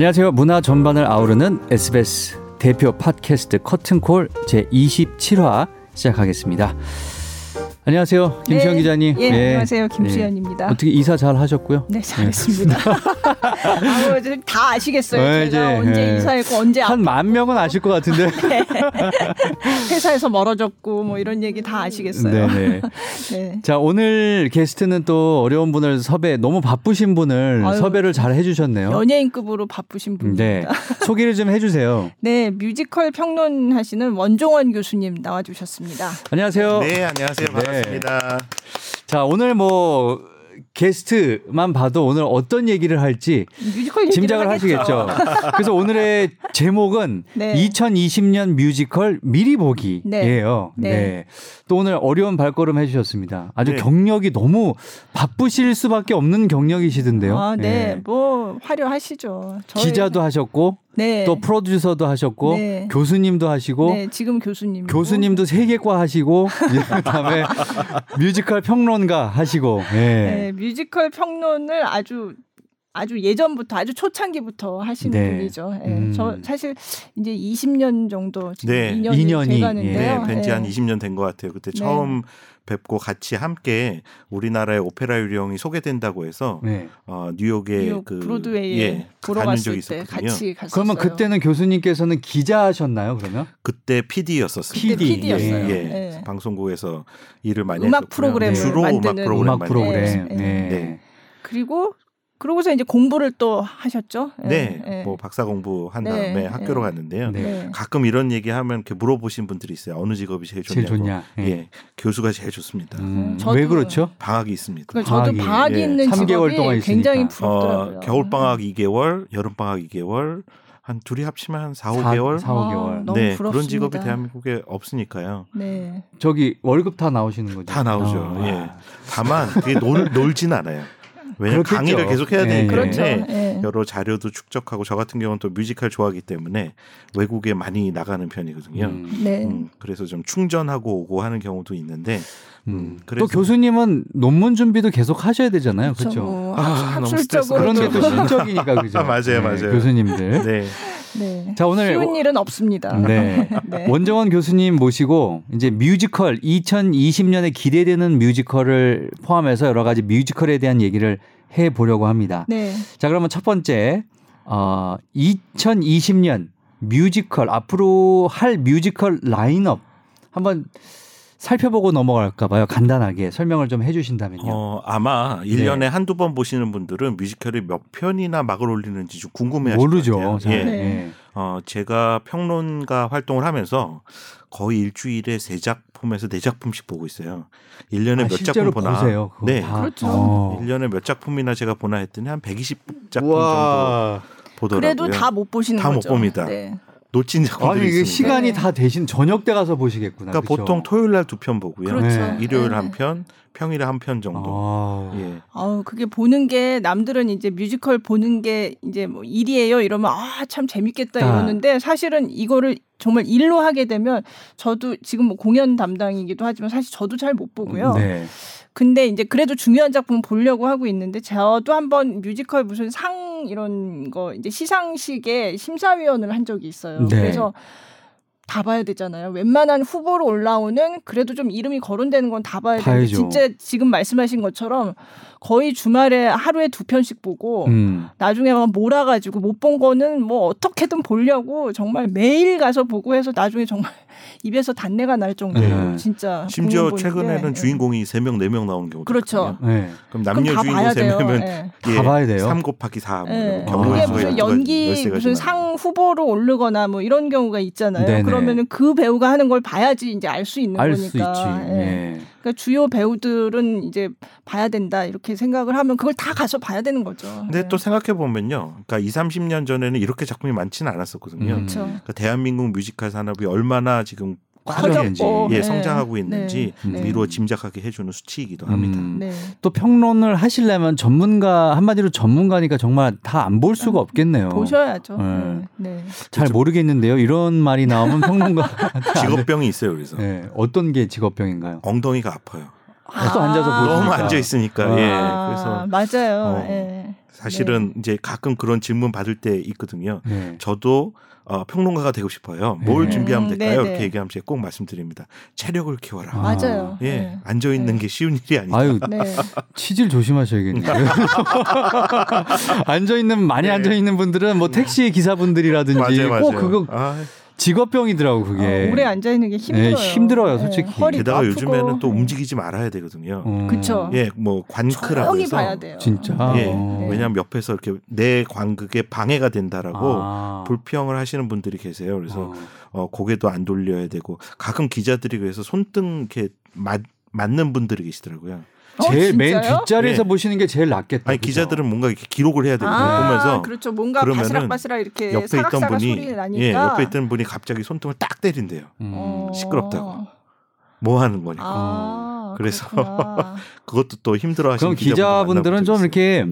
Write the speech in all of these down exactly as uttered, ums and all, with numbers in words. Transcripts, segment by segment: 안녕하세요. 문화 전반을 아우르는 에스비에스 대표 팟캐스트 커튼콜 제이십칠 화 시작하겠습니다. 안녕하세요. 김수현 네. 기자님. 예, 네. 안녕하세요. 김수현입니다. 네. 어떻게 이사 잘 하셨고요? 네, 잘했습니다. 아우, 다 아시겠어요. 네, 제가 네. 언제 이사했고 언제 한 만 명은 아실 것 같은데. 네. 회사에서 멀어졌고 뭐 이런 얘기 다 아시겠어요. 네. 네. 자, 오늘 게스트는 또 어려운 분을 섭외, 너무 바쁘신 분을 아유, 섭외를 잘 해주셨네요. 연예인급으로 바쁘신 분입니다. 네. 소개를 좀 해주세요. 네, 뮤지컬 평론하시는 원종원 교수님 나와주셨습니다. 안녕하세요. 네, 안녕하세요. 반갑습니다. 네. 입니다. 자, 오늘 뭐 게스트만 봐도 오늘 어떤 얘기를 할지 뮤지컬 짐작을 하시겠죠. 그래서 오늘의 제목은 네. 이천이십 년 뮤지컬 미리 보기예요. 네. 네. 네. 또 오늘 어려운 발걸음 해주셨습니다. 아주 네. 경력이 너무 바쁘실 수밖에 없는 경력이시던데요. 아, 네. 네. 뭐 화려하시죠. 저희... 기자도 하셨고 네. 또 프로듀서도 하셨고 네. 교수님도 하시고 네, 지금 교수님 교수님도 세계과 하시고 그다음에 뮤지컬 평론가 하시고 네. 네, 뮤지컬 평론을 아주 아주 예전부터 아주 초창기부터 하시는 네. 분이죠. 네. 음. 저 사실 이제 이십 년 정도 지금 네. 이 년이 돼가는데요. 네, 뵌지 한 네. 이십 년 된 것 같아요. 그때 네. 처음 뵙고 같이 함께 우리나라의 오페라 유령이 소개된다고 해서 네. 어, 뉴욕의 뉴욕 그 브로드웨이에 예, 보러 갔을 때 같이 갔었어요. 그러면 그때는 교수님께서는 기자하셨나요? 그러면 그때 피디였었어요. 피디. 피디였어요. 예, 예. 네. 방송국에서 일을 많이 했었고요. 음악 프로그램 주로 음악 프로그램. 음악 프로그램. 네. 네. 네. 그리고 그러고서 이제 공부를 또 하셨죠? 네, 네. 뭐 박사 공부한 네. 다음에 학교로 네. 갔는데요. 네. 가끔 이런 얘기하면 이렇게 물어보신 분들이 있어요. 어느 직업이 제일 좋냐고. 제일 좋냐? 네. 예, 교수가 제일 좋습니다. 음, 왜 그렇죠? 방학이 있습니다. 그러니까 방학이. 저도 방학이 예. 있는 직업이 동안 굉장히 부럽더라고요. 어, 겨울 방학 이 개월, 여름 방학 이 개월, 한 둘이 합치면 한 사, 오 개월. 사, 오 개월. 아, 네, 그런 직업이 대한민국에 없으니까요. 네. 저기 월급 다 나오시는 거죠? 다 나오죠. 아. 예. 다만 그게 놀 놀진 않아요. 왜냐면 그렇겠죠. 강의를 계속 해야 되기 때문에 네. 네. 여러 자료도 축적하고 저 같은 경우는 또 뮤지컬 좋아하기 때문에 외국에 많이 나가는 편이거든요. 음. 네. 음, 그래서 좀 충전하고 오고 하는 경우도 있는데 음. 그래서 또 교수님은 논문 준비도 계속 하셔야 되잖아요. 그렇죠. 뭐, 아, 학술적으로 그런 게 또 실적이니까 그죠. 맞아요, 맞아요. 네, 교수님들. 네. 네. 자, 오늘 쉬운 일은 없습니다. 네. 네. 원정원 교수님 모시고 이제 뮤지컬 이천이십 년에 기대되는 뮤지컬을 포함해서 여러 가지 뮤지컬에 대한 얘기를 해 보려고 합니다. 네. 자, 그러면 첫 번째 어, 이천이십 년 뮤지컬 앞으로 할 뮤지컬 라인업 한번 살펴보고 넘어갈까 봐요. 간단하게 설명을 좀 해주신다면요. 어, 아마 일 년에 네. 한두 번 보시는 분들은 뮤지컬이 몇 편이나 막을 올리는지 좀 궁금해하실 모르죠, 것 같아요. 예. 네. 어, 제가 평론가 활동을 하면서 거의 일주일에 세 작품에서 네 작품씩 보고 있어요. 일 년에 아, 몇 작품 보나. 보세요, 네, 그렇죠. 어. 일 년에 몇 작품이나 제가 보나 했더니 한 백이십 작품 우와. 정도 보더라고요. 그래도 다 못 보시는 다 거죠. 다 못 봅니다. 네. 놓친 작품들이 있습니다. 시간이 네. 다 대신 저녁 때 가서 보시겠구나. 그러니까 그쵸? 보통 토요일 날 두 편 보고요. 그렇죠. 네. 일요일 네. 한 편, 평일에 한 편 정도. 아, 예. 아우, 그게 보는 게 남들은 이제 뮤지컬 보는 게 이제 뭐 일이에요 이러면 아, 참 재밌겠다 이러는데 사실은 이거를 정말 일로 하게 되면 저도 지금 뭐 공연 담당이기도 하지만 사실 저도 잘 못 보고요. 네. 근데 이제 그래도 중요한 작품 보려고 하고 있는데 저도 한번 뮤지컬 무슨 상 이런 거 이제 시상식에 심사위원을 한 적이 있어요. 네. 그래서 다 봐야 되잖아요. 웬만한 후보로 올라오는 그래도 좀 이름이 거론되는 건 다 봐야 되는데 진짜 지금 말씀하신 것처럼 거의 주말에 하루에 두 편씩 보고 음. 나중에 막 몰아가지고 못 본 거는 뭐 어떻게든 보려고 정말 매일 가서 보고 해서 나중에 정말 입에서 단내가 날 정도로 네. 진짜 심지어 최근에는 게. 주인공이 세 명, 네 명 나오는 경우도 그렇죠. 네. 그럼 남녀 그럼 주인공 세 명이면 네. 예, 다 봐야 돼요. 삼 곱하기 사 네. 뭐 그게 무슨 연기 무슨 상 후보로 오르거나 뭐 이런 경우가 있잖아요. 네네. 그러면은 그 배우가 하는 걸 봐야지 이제 알 수 있는 알 거니까. 수 있지. 예. 네. 그러니까 주요 배우들은 이제 봐야 된다 이렇게 생각을 하면 그걸 다 가서 봐야 되는 거죠. 근데 네. 또 생각해 보면요, 그러니까 이십, 삼십 년 전에는 이렇게 작품이 많지는 않았었거든요. 음. 그러니까 대한민국 뮤지컬 산업이 얼마나 지금 과정인지 예, 네. 성장하고 있는지 네. 미루어 짐작하게 해주는 수치이기도 합니다. 음. 네. 또 평론을 하시려면 전문가 한마디로 전문가니까 정말 다 안 볼 수가 없겠네요. 보셔야죠. 네. 네. 잘 그렇죠. 모르겠는데요. 이런 말이 나오면 평론가 직업병이 있어요. 그래서 네. 어떤 게 직업병인가요? 엉덩이가 아파요. 하도 아~ 앉아서 보니까 너무 앉아 있으니까. 아~ 예. 그래서 맞아요. 어, 예. 사실은 네. 이제 가끔 그런 질문 받을 때 있거든요. 네. 저도 어, 평론가가 되고 싶어요. 뭘 네. 준비하면 될까요? 음, 이렇게 얘기하면 제가 꼭 말씀드립니다. 체력을 키워라. 아, 맞아요. 예, 네. 앉아 있는 네. 게 쉬운 일이 아니다. 아유, 네. 치질 조심하셔야겠네요. 앉아 있는 많이 네. 앉아 있는 분들은 뭐 택시 기사분들이라든지 맞아요, 맞아요. 꼭 그거. 아. 직업병이더라고 그게. 아, 오래 앉아 있는 게 힘들어요. 네, 힘들어요, 솔직히. 네, 허리 게다가 아프고. 요즘에는 또 움직이지 말아야 되거든요. 음. 그렇죠. 예, 뭐 관크라고 해서. 봐야 돼요. 진짜. 예, 네. 왜냐하면 옆에서 이렇게 내 관극에 방해가 된다라고 아. 불평을 하시는 분들이 계세요. 그래서 아. 어, 고개도 안 돌려야 되고 가끔 기자들이 그래서 손등 이렇게 맞, 맞는 분들이 계시더라고요. 제일 어, 맨 뒷자리에서 네. 보시는 게 제일 낫겠다. 아니 그죠? 기자들은 뭔가 이렇게 기록을 해야 되거든요. 아, 보면서 그렇죠. 뭔가 바스락바스락 이렇게 옆에 있던 분이 예, 옆에 있던 분이 갑자기 손등을 딱 때린대요. 음. 시끄럽다고. 뭐 하는 거냐고. 아, 그래서 그것도 또 힘들어하시는. 그럼 기자분들은 좀 있어요. 이렇게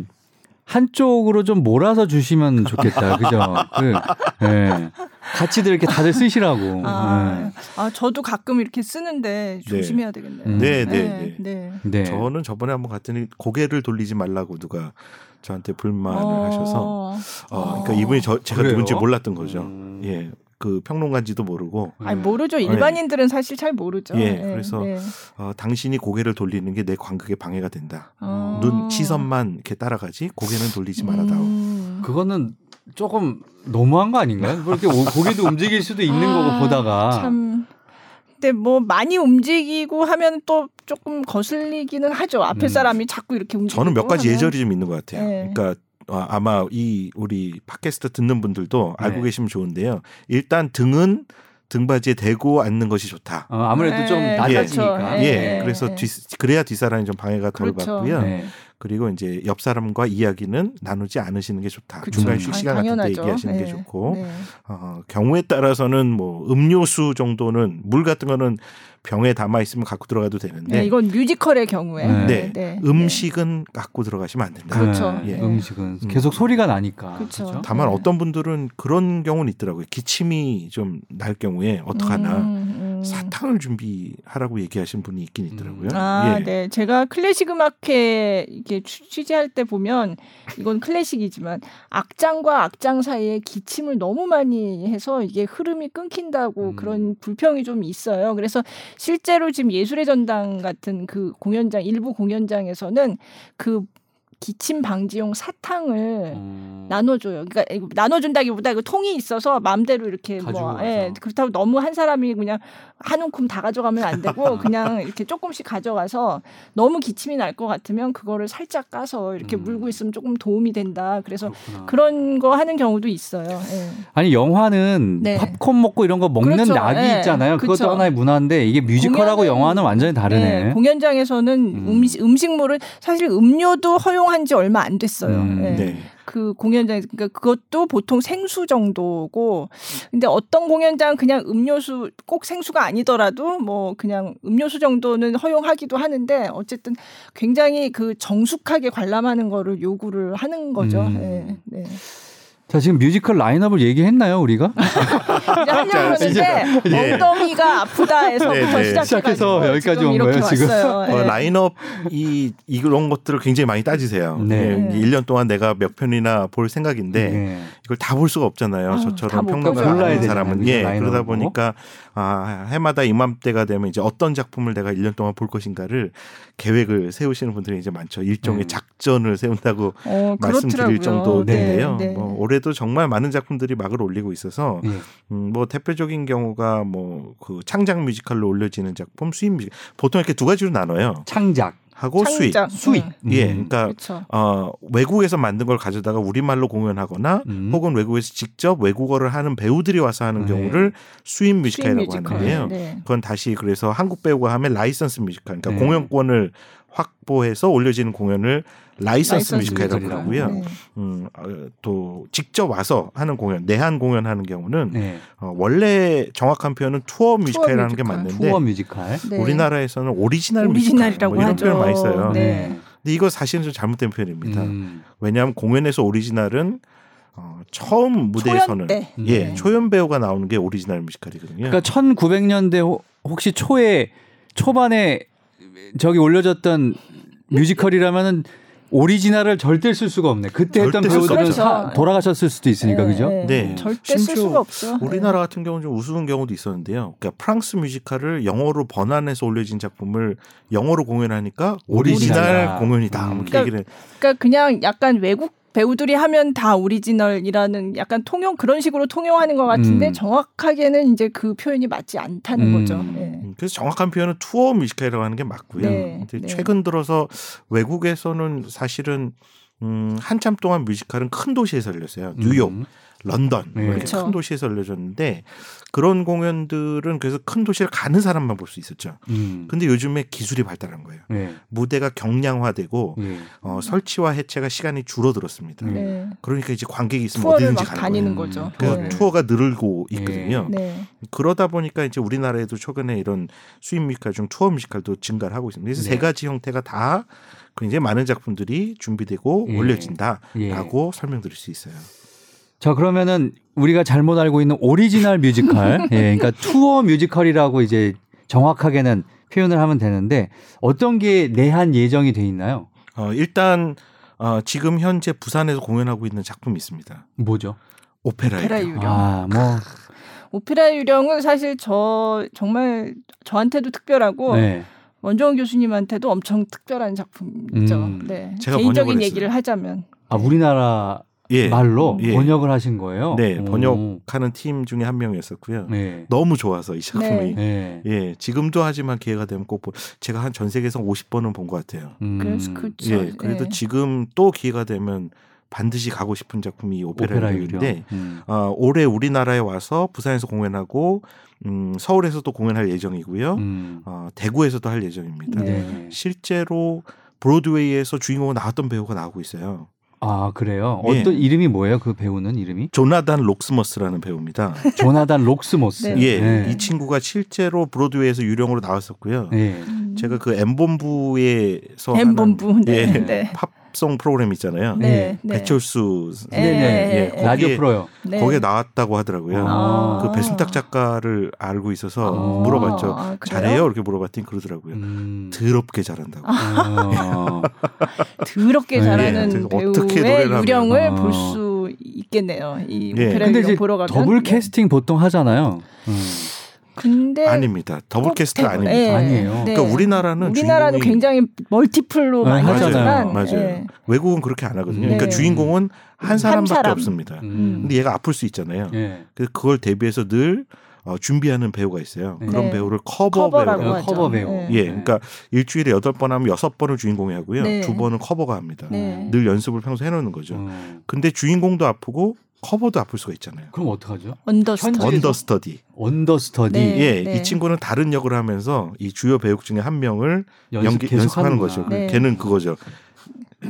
한쪽으로 좀 몰아서 주시면 좋겠다. 그죠? 그, 네. 같이들 이렇게 다들 쓰시라고. 아, 네. 아 저도 가끔 이렇게 쓰는데 조심해야 네. 되겠네요. 네, 네, 네. 네. 저는 저번에 한번 갔더니 고개를 돌리지 말라고 누가 저한테 불만을 어... 하셔서, 어, 그러니까 이분이 저, 제가 그래요? 누군지 몰랐던 거죠. 음... 예. 그 평론가인지도 모르고. 아니 모르죠. 일반인들은 네. 사실 잘 모르죠. 예, 네. 그래서 네. 어, 당신이 고개를 돌리는 게 내 관극에 방해가 된다. 아~ 눈 시선만 이렇게 따라가지 고개는 돌리지 말아다오. 음~ 그거는 조금 너무한 거 아닌가요? 그렇게 고개도 움직일 수도 있는 아~ 거고 보다가. 참. 근데 뭐 많이 움직이고 하면 또 조금 거슬리기는 하죠. 앞에 음. 사람이 자꾸 이렇게 움직이고. 저는 몇 가지 하면. 예절이 좀 있는 것 같아요. 네. 그러니까. 아마 이 우리 팟캐스트 듣는 분들도 네. 알고 계시면 좋은데요. 일단 등은 등받이에 대고 앉는 것이 좋다. 어, 아무래도 네. 좀 낮아지니까. 예, 예. 그래서 뒤, 그래야 뒷사람이 좀 방해가 덜 그렇죠. 받고요. 네. 그리고 이제 옆 사람과 이야기는 나누지 않으시는 게 좋다. 그쵸. 중간 쉴 시간 아, 같은 데 얘기하시는 네. 게 좋고 네. 어, 경우에 따라서는 뭐 음료수 정도는 물 같은 거는 병에 담아 있으면 갖고 들어가도 되는데 네, 이건 뮤지컬의 경우에 네. 네. 네. 음식은 네. 갖고 들어가시면 안 된다. 그렇죠. 예. 음식은 계속 음. 소리가 나니까. 그렇죠. 다만 네. 어떤 분들은 그런 경우는 있더라고요. 기침이 좀 날 경우에 어떡하나 음, 음. 사탕을 준비하라고 얘기하신 분이 있긴 있더라고요. 아, 예. 네. 제가 클래식 음악회 이렇게 취재할 때 보면 이건 클래식이지만 악장과 악장 사이에 기침을 너무 많이 해서 이게 흐름이 끊긴다고 음. 그런 불평이 좀 있어요. 그래서 실제로 지금 예술의 전당 같은 그 공연장 일부 공연장에서는 그 기침 방지용 사탕을 음. 나눠줘요. 그러니까 나눠준다기보다 그 통이 있어서 마음대로 이렇게 뭐 예, 그렇다고 너무 한 사람이 그냥 한 움큼 다 가져가면 안 되고 그냥 이렇게 조금씩 가져가서 너무 기침이 날 것 같으면 그거를 살짝 까서 이렇게 음. 물고 있으면 조금 도움이 된다. 그래서 그렇구나. 그런 거 하는 경우도 있어요. 예. 아니 영화는 네. 팝콘 먹고 이런 거 먹는 그렇죠. 낙이 예. 있잖아요. 그것도 그렇죠. 하나의 문화인데 이게 뮤지컬하고 공연은, 영화는 완전히 다르네. 예. 공연장에서는 음. 음식, 음식물을 사실 음료도 허용 한 지 얼마 안 됐어요. 음, 네. 네. 그 공연장 그러니까 그것도 보통 생수 정도고, 근데 어떤 공연장 그냥 음료수 꼭 생수가 아니더라도 뭐 그냥 음료수 정도는 허용하기도 하는데 어쨌든 굉장히 그 정숙하게 관람하는 거를 요구를 하는 거죠. 음. 네. 네. 자 지금 뮤지컬 라인업을 얘기했나요 우리가? 이제 하려고 했는데 네. 엉덩이가 아프다 해서부터 네, 네. 시작해서 여기까지 온 거예요 지금. 어, 라인업 이 이런 것들을 굉장히 많이 따지세요. 네. 네. 일 년 동안 내가 몇 편이나 볼 생각인데 네. 이걸 다 볼 수가 없잖아요. 아유, 저처럼 평론가를 하는 사람은. 예, 그러다 보니까 아, 해마다 이맘때가 되면 이제 어떤 작품을 내가 일 년 동안 볼 것인가를 계획을 세우시는 분들이 이제 많죠. 일종의 음. 작전을 세운다고 어, 말씀드릴 정도인데요. 네, 네. 뭐 올해 도 정말 많은 작품들이 막을 올리고 있어서 네. 음, 뭐 대표적인 경우가 뭐 그 창작 뮤지컬로 올려지는 작품, 수입 뮤지컬 보통 이렇게 두 가지로 나눠요. 창작 하고 창작. 수입, 수입. 음. 예, 그러니까 어, 외국에서 만든 걸 가져다가 우리말로 공연하거나 음. 혹은 외국에서 직접 외국어를 하는 배우들이 와서 하는 네. 경우를 수입 뮤지컬이라고 수입 뮤지컬. 하는데요. 네. 그건 다시 그래서 한국 배우가 하면 라이선스 뮤지컬, 그러니까 네. 공연권을 확보해서 올려지는 공연을 라이선스, 라이선스 뮤지컬이라고 하고요. 네. 음, 또 직접 와서 하는 공연, 내한 공연하는 경우는 네. 어, 원래 정확한 표현은 투어 뮤지컬이라는 게 맞는데 투어 뮤지컬. 네. 우리나라에는 오리지널 뮤지컬이라고 뭐 이런 하죠. 표현 많이 써요. 네. 근데 이거 사실은 좀 잘못된 표현입니다. 음. 왜냐하면 공연에서 오리지널은 어, 처음 무대에서는 초연 때. 예 네. 초연 배우가 나오는 게 오리지널 뮤지컬이거든요. 그러니까 천구백 년대 혹시 초에 초반에 저기 올려졌던 뮤지컬이라면은 오리지널을 절대 쓸 수가 없네. 그때 했던 배우들은 그렇죠. 돌아가셨을 수도 있으니까. 네, 그죠? 네. 네. 절대 쓸 수가 없죠. 우리나라 같은 경우는 좀 우스운 경우도 있었는데요. 그러니까 프랑스 뮤지컬을 영어로 번안해서 올려진 작품을 영어로 공연하니까 오리지널, 오리지널. 공연이다. 음. 그러니까, 얘기를. 그러니까 그냥 약간 외국 배우들이 하면 다 오리지널이라는 약간 통용 그런 식으로 통용하는 것 같은데 음. 정확하게는 이제 그 표현이 맞지 않다는 음. 거죠. 네. 그래서 정확한 표현은 투어 뮤지컬이라고 하는 게 맞고요. 네. 근데 네. 최근 들어서 외국에서는 사실은 음, 한참 동안 뮤지컬은 큰 도시에서 열렸어요. 뉴욕, 음. 런던 네. 이렇게 그렇죠. 큰 도시에서 열려졌는데 그런 공연들은 그래서 큰 도시를 가는 사람만 볼 수 있었죠. 음. 근데 요즘에 기술이 발달한 거예요. 네. 무대가 경량화되고 네. 어, 설치와 해체가 시간이 줄어들었습니다. 네. 그러니까 이제 관객이 있으면 어디든지 가는 다니는 거예요. 거죠. 그래서 네. 투어가 늘고 있거든요. 네. 네. 그러다 보니까 이제 우리나라에도 최근에 이런 수입 뮤지컬 중 투어 뮤지컬도 증가를 하고 있습니다. 그래서 네. 세 가지 형태가 다 굉장히 많은 작품들이 준비되고 예. 올려진다라고 예. 설명드릴 수 있어요. 자, 그러면은 우리가 잘못 알고 있는 오리지널 뮤지컬, 예, 그러니까 투어 뮤지컬이라고 이제 정확하게는 표현을 하면 되는데 어떤 게 내한 예정이 돼 있나요? 어, 일단 어, 지금 현재 부산에서 공연하고 있는 작품이 있습니다. 뭐죠? 오페라, 오페라 유령. 아, 뭐 오페라 유령은 사실 저 정말 저한테도 특별하고. 네. 원종원 교수님한테도 엄청 특별한 작품이죠. 음, 네. 제가 개인적인 얘기를 하자면 아 우리나라 예, 말로 예. 번역을 하신 거예요? 네, 오. 번역하는 팀 중에 한 명이었었고요. 네. 너무 좋아서 이 작품이 네. 예, 지금도 하지만 기회가 되면 꼭 보, 제가 한 전 세계에서 오십 번은 본 것 같아요. 음. 그래서 그렇죠. 예, 그래도 네. 지금 또 기회가 되면 반드시 가고 싶은 작품이 오페라 유령인데 음. 어, 올해 우리나라에 와서 부산에서 공연하고 음, 서울에서도 공연할 예정이고요. 음. 어, 대구에서도 할 예정입니다. 네. 실제로 브로드웨이에서 주인공으로 나왔던 배우가 나오고 있어요. 아 그래요? 예. 어떤 이름이 뭐예요? 그 배우는 이름이? 조나단 록스머스라는 배우입니다. 조나단 록스머스. 네. 예, 네. 이 친구가 실제로 브로드웨이에서 유령으로 나왔었고요. 네. 제가 그 엠본부에서 엠본부 네. 예, 네. 팝 송 프로그램 있잖아요. 네, 네. 배철수 네, 네. 예, 라디오 프로요. 네. 거기에 나왔다고 하더라고요. 아~ 그 배순탁 작가를 알고 있어서 아~ 물어봤죠. 아, 잘해요? 이렇게 물어봤더니 그러더라고요. 음... 더럽게 잘한다고. 아~ 더럽게 잘하는 네. 배우의 유령을 아~ 볼 수 있겠네요. 이 오페라 네. 유령 보러 가면 더블 캐스팅 보통 하잖아요. 음. 근데 아닙니다. 더블 캐스트 아닙니다. 네. 아니에요. 네. 그러니까 우리나라는 우리나라는 주인공이... 굉장히 멀티플로 많이 하잖아요. 맞아요. 맞아요. 네. 외국은 그렇게 안 하거든요. 네. 그러니까 주인공은 한 사람밖에 사람. 없습니다. 음. 근데 얘가 아플 수 있잖아요. 네. 그래서 그걸 대비해서 늘 어, 준비하는 배우가 있어요. 네. 그런 배우를 커버 배우라고 하죠. 커버 배우. 네. 예, 그러니까 일주일에 여덟 번 하면 여섯 번을 주인공이 하고요. 네. 두 번은 커버가 합니다. 네. 늘 연습을 평소 해놓는 거죠. 음. 근데 주인공도 아프고. 커버도 아플 수가 있잖아요. 그럼 어떡하죠? 언더스터디. 언더스터디. 언더스터디. 네, 예, 네. 이 친구는 다른 역을 하면서 이 주요 배역 중에 한 명을 연기 연습하는 거죠. 네. 걔는 그거죠.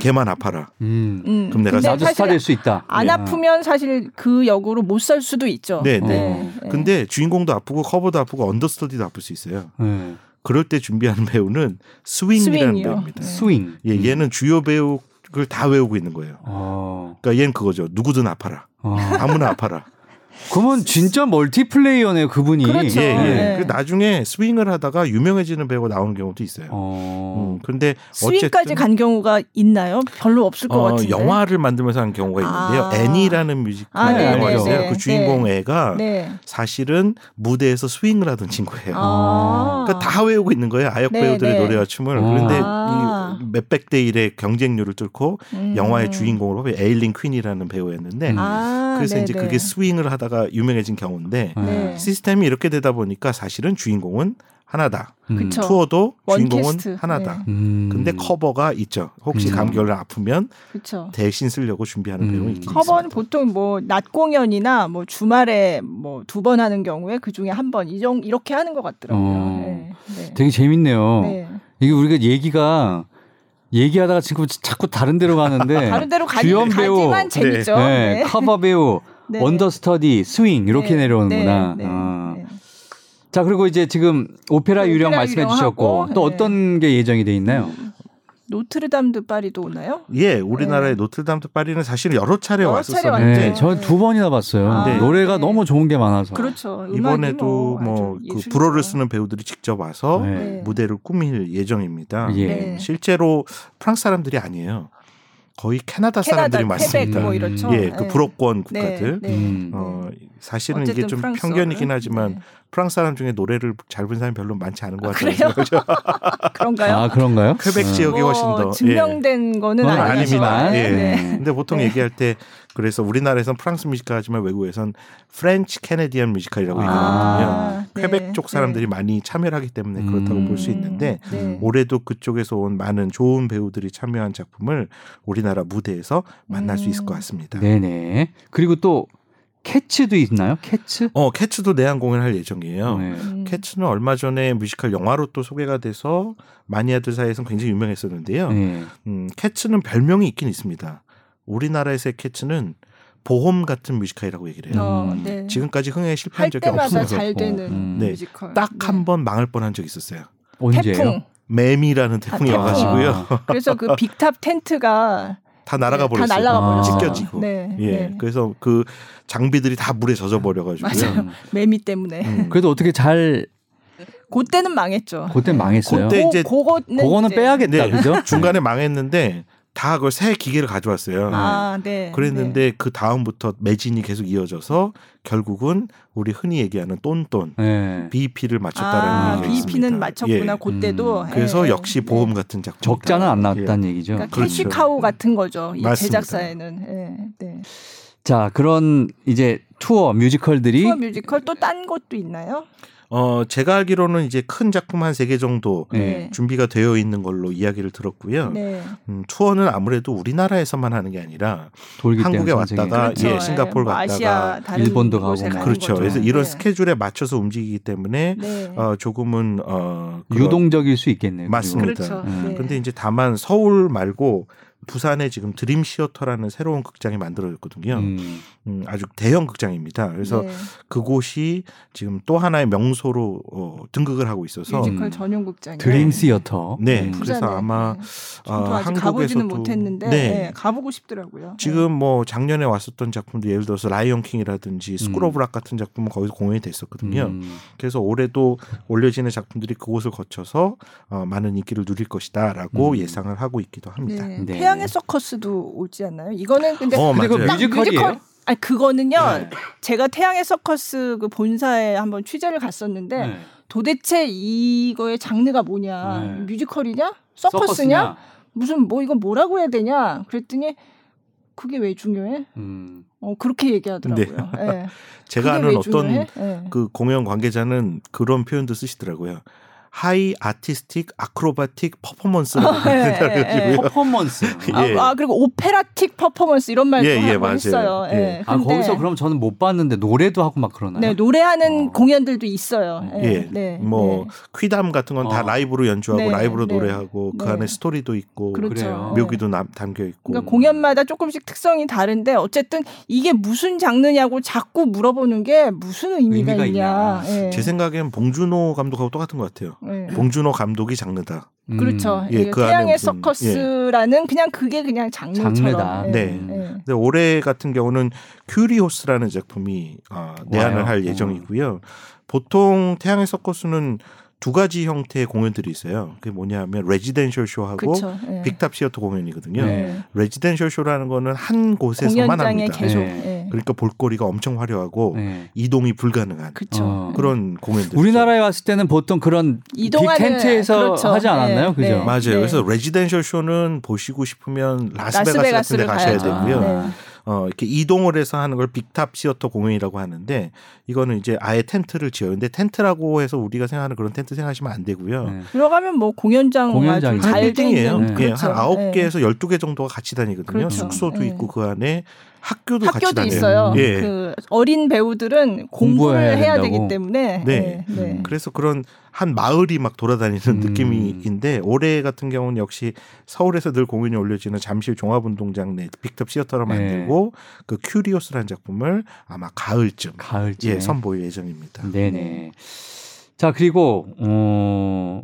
걔만 아파라. 음. 음. 그럼 내가 나도 스타 될 수 있다. 안 아프면 사실 그 역으로 못 살 수도 있죠. 네, 네. 네. 네. 근데 주인공도 아프고 커버도 아프고 언더스터디도 아플 수 있어요. 네. 그럴 때 준비하는 배우는 스윙이라는 스윙이요. 배우입니다. 네. 스윙. 예, 얘는 주요 배우 그걸 다 외우고 있는 거예요. 아. 그러니까 얘는 그거죠. 누구든 아파라. 아. 아무나 아파라. 그러면 진짜 멀티플레이어네요, 그분이. 그렇죠. 예, 예. 네. 나중에 스윙을 하다가 유명해지는 배우가 나오는 경우도 있어요. 어. 음, 근데 스윙까지 간 경우가 있나요? 별로 없을 어, 것 같은데. 영화를 만들면서 한 경우가 있는데요. 아. 애니라는 뮤지컬 영화였어요. 아, 그 주인공 네. 애가 네. 사실은 무대에서 스윙을 하던 친구예요. 아. 그러니까 다 외우고 있는 거예요. 아역 네, 배우들의 네. 노래와 춤을. 아. 그런데 이 몇백 대 일의 경쟁률을 뚫고 음. 영화의 주인공으로 에일린 퀸이라는 배우였는데 아, 그래서 네네. 이제 그게 스윙을 하다가 유명해진 경우인데 네. 시스템이 이렇게 되다 보니까 사실은 주인공은 하나다. 음. 투어도 주인공은 캐스트. 하나다. 네. 음. 근데 커버가 있죠. 혹시 음. 감기를 아프면 그쵸. 대신 쓰려고 준비하는 음. 배우는 있긴 있습니다. 커버는 보통 뭐 낮 공연이나 뭐 주말에 뭐 두 번 하는 경우에 그 중에 한 번 이렇게 하는 것 같더라고요. 어. 네. 네. 되게 재밌네요. 네. 이게 우리가 얘기가 얘기하다가 지금 자꾸 다른 데로 가는데 다른 데로 가지, 주연 배우, 가지만 재밌죠. 네. 네. 커버 배우, 네. 언더스터디, 스윙 이렇게 네. 내려오는구나. 네. 네. 아. 네. 자 그리고 이제 지금 오페라 유령 오페라 말씀해 유령 주셨고 하고, 또 네. 어떤 게 예정이 돼 있나요? 노트르담드 파리도 오나요? 예, 우리나라의 네. 노트르담드 파리는 사실 여러 차례 여러 왔었었는데 네, 저는 두 번이나 봤어요. 아, 네. 노래가 네. 너무 좋은 게 많아서. 그렇죠. 이번에도 뭐 그 불어를 쓰는 배우들이 직접 와서 네. 무대를 꾸밀 예정입니다. 예. 네. 실제로 프랑스 사람들이 아니에요. 거의 캐나다, 캐나다 사람들이 많습니다. 뭐 이렇죠. 예, 그 불어권 네. 국가들. 네. 네. 어, 사실은 이게 좀 프랑스어는? 편견이긴 하지만 네. 프랑스 사람 중에 노래를 잘 부르는 사람이 별로 많지 않은 것 같아요. 아, 그런가요? 아, 그런가요? 퀘벡 네. 지역이 훨씬 더 뭐, 증명된 예. 거는 아닙니다. 예. 네. 근데 보통 네. 얘기할 때 그래서 우리나라에선 프랑스 뮤지컬 하지만 외국에선 프렌치 캐네디언 뮤지컬이라고 아~ 얘기하거든요. 퀘벡 네. 쪽 사람들이 네. 많이 참여를 하기 때문에 그렇다고 음~ 볼 수 있는데 네. 올해도 그쪽에서 온 많은 좋은 배우들이 참여한 작품을 우리나라 무대에서 만날 음~ 수 있을 것 같습니다. 네네. 그리고 또 캐츠도 있나요? 캐츠? 어, 캐츠도 내한 공연할 예정이에요. 네. 음. 캐츠는 얼마 전에 뮤지컬 영화로 또 소개가 돼서 마니아들 사이에서는 굉장히 유명했었는데요. 네. 음, 캐츠는 별명이 있긴 있습니다. 우리나라에서의 캐츠는 보험 같은 뮤지컬이라고 얘기를 해요. 어, 네. 지금까지 흥행에 실패한 적이 없어요. 할 때마다 잘 되는 음. 네. 뮤지컬. 딱 한 번 네. 망할 뻔한 적이 있었어요. 언제요? 태풍. 매미라는 태풍이 아, 와가지고요. 아. 그래서 그 빅탑 텐트가 다 날아가 네, 버렸어요. 다 날아가 버렸어요. 찢겨지고. 네, 예. 네. 그래서 그 장비들이 다 물에 젖어 버려 가지고요. 맞아요. 매미 때문에. 음. 그래도 어떻게 잘 그때는 망했죠. 그때는 망했어요. 그때 이제 그거는, 그거는 빼야겠다. 네. 그죠? 중간에 망했는데 다 그걸 새 기계를 가져왔어요. 아, 네. 그랬는데 네. 그 다음부터 매진이 계속 이어져서 결국은 우리 흔히 얘기하는 똔똔 네. 비이피를 맞췄다라는 아, 얘기가 있습니다. 비이피는 맞췄구나. 예. 그때도. 음. 그래서 역시 네. 보험 같은 작품. 적자는 안 났다는 예. 얘기죠. 그러니까 그렇죠. 캐시카우 같은 거죠. 이 제작사에는. 예. 네. 자, 그런 이제 투어 뮤지컬들이. 투어 뮤지컬 또 딴 것도 있나요? 어, 제가 알기로는 이제 큰 작품 한 세 개 정도 네. 준비가 되어 있는 걸로 이야기를 들었고요. 네. 음, 투어는 아무래도 우리나라에서만 하는 게 아니라 한국에 왔다가 그렇죠. 예, 싱가포르 뭐 갔다가 일본도 가고 그렇죠. 거죠. 그래서 이런 네. 스케줄에 맞춰서 움직이기 때문에 네. 어, 조금은 어, 유동적일 수 있겠네요. 맞습니다. 그런데 그렇죠. 네. 이제 다만 서울 말고 부산에 지금 드림 시어터라는 새로운 극장이 만들어졌거든요. 음. 음, 아주 대형 극장입니다. 그래서 네. 그곳이 지금 또 하나의 명소로 어, 등극을 하고 있어서 뮤지컬 전용 극장이에요. 드림 시어터. 네. 음. 그래서 아마 네. 어, 한국에서도 가보지는 못했는데 네. 네, 가보고 싶더라고요. 지금 뭐 작년에 왔었던 작품도 예를 들어서 라이언 킹이라든지 스쿨 오브 락 같은 작품은 거기서 공연이 됐었거든요. 음. 그래서 올해도 올려지는 작품들이 그곳을 거쳐서 어, 많은 인기를 누릴 것이다라고 음. 예상을 하고 있기도 합니다. 네. 네. 태양의 서커스도 오지 않나요? 이거는 근데 어, 그리고 뮤지컬이에요? 아 그거는요. 네. 제가 태양의 서커스 그 본사에 한번 취재를 갔었는데 네. 도대체 이거의 장르가 뭐냐? 네. 뮤지컬이냐? 서커스냐? 서커스냐? 무슨 뭐 이거 뭐라고 해야 되냐? 그랬더니 그게 왜 중요해? 음. 어 그렇게 얘기하더라고요. 네. 네. 제가 아는 어떤 네. 그 공연 관계자는 그런 표현도 쓰시더라고요. 하이 아티스틱 아크로바틱 퍼포먼스라고 해가지고요. 퍼포먼스. 예. 아, 아 그리고 오페라틱 퍼포먼스 이런 말도 예, 하고 예, 있어요. 예. 예. 아 거기서 그럼 저는 못 봤는데 노래도 하고 막 그러나요? 네 노래하는 어. 공연들도 있어요. 예. 예. 네. 뭐 네. 퀴담 같은 건 다 어. 라이브로 연주하고 네. 라이브로 네. 노래하고 네. 그 안에 스토리도 있고 그렇죠. 묘기도 네. 담겨 있고. 그러니까 공연마다 조금씩 특성이 다른데 어쨌든 이게 무슨 장르냐고 자꾸 물어보는 게 무슨 의미가, 의미가 있냐. 있냐. 예. 제 생각엔 봉준호 감독하고 똑같은 것 같아요. 네. 봉준호 감독이 장르다. 음. 그렇죠. 예, 그 태양의 무슨, 서커스라는 예. 그냥 그게 그냥 장르처럼. 장르다. 예. 네. 예. 근데 올해 같은 경우는 큐리오스라는 작품이 어, 내한을 할 예정이고요. 음. 보통 태양의 서커스는 두 가지 형태의 공연들이 있어요. 그게 뭐냐면 레지던셜 쇼하고 예. 빅탑 시어터 공연이거든요. 예. 레지던셜 쇼라는 거는 한 곳에서만 합니다. 계속. 예. 그러니까 볼거리가 엄청 화려하고 예. 이동이 불가능한 어. 그런 공연들. 우리나라에 왔을 때는 보통 그런 이동하는, 빅 텐트에서 그렇죠. 하지 않았나요? 예. 그죠? 네. 맞아요. 네. 그래서 레지던셜 쇼는 보시고 싶으면 라스베가스, 라스베가스 같은 데 가셔야 되고요. 아. 네. 어, 이렇게 이동을 해서 하는 걸 빅탑 시어터 공연이라고 하는데 이거는 이제 아예 텐트를 지어요. 근데 텐트라고 해서 우리가 생각하는 그런 텐트 생각하시면 안 되고요. 네. 들어가면 뭐 공연장 공연장 잘 빌딩이에요. 네. 그렇죠. 한 아홉 개에서 네. 열두 개 정도가 같이 다니거든요. 그렇죠. 숙소도 네. 있고 그 안에 학교도, 학교도 같이 다녀요. 있어요. 예. 그 어린 배우들은 공부를, 공부를 해야, 해야 되기 때문에. 네. 네. 네. 그래서 그런 한 마을이 막 돌아다니는 음. 느낌인데 올해 같은 경우는 역시 서울에서 늘 공연이 올려지는 잠실 종합운동장 내 빅탑 시어터로 만들고 네. 그 큐리오스라는 작품을 아마 가을쯤, 가을쯤. 예, 선보일 예정입니다. 네네. 자 그리고 어,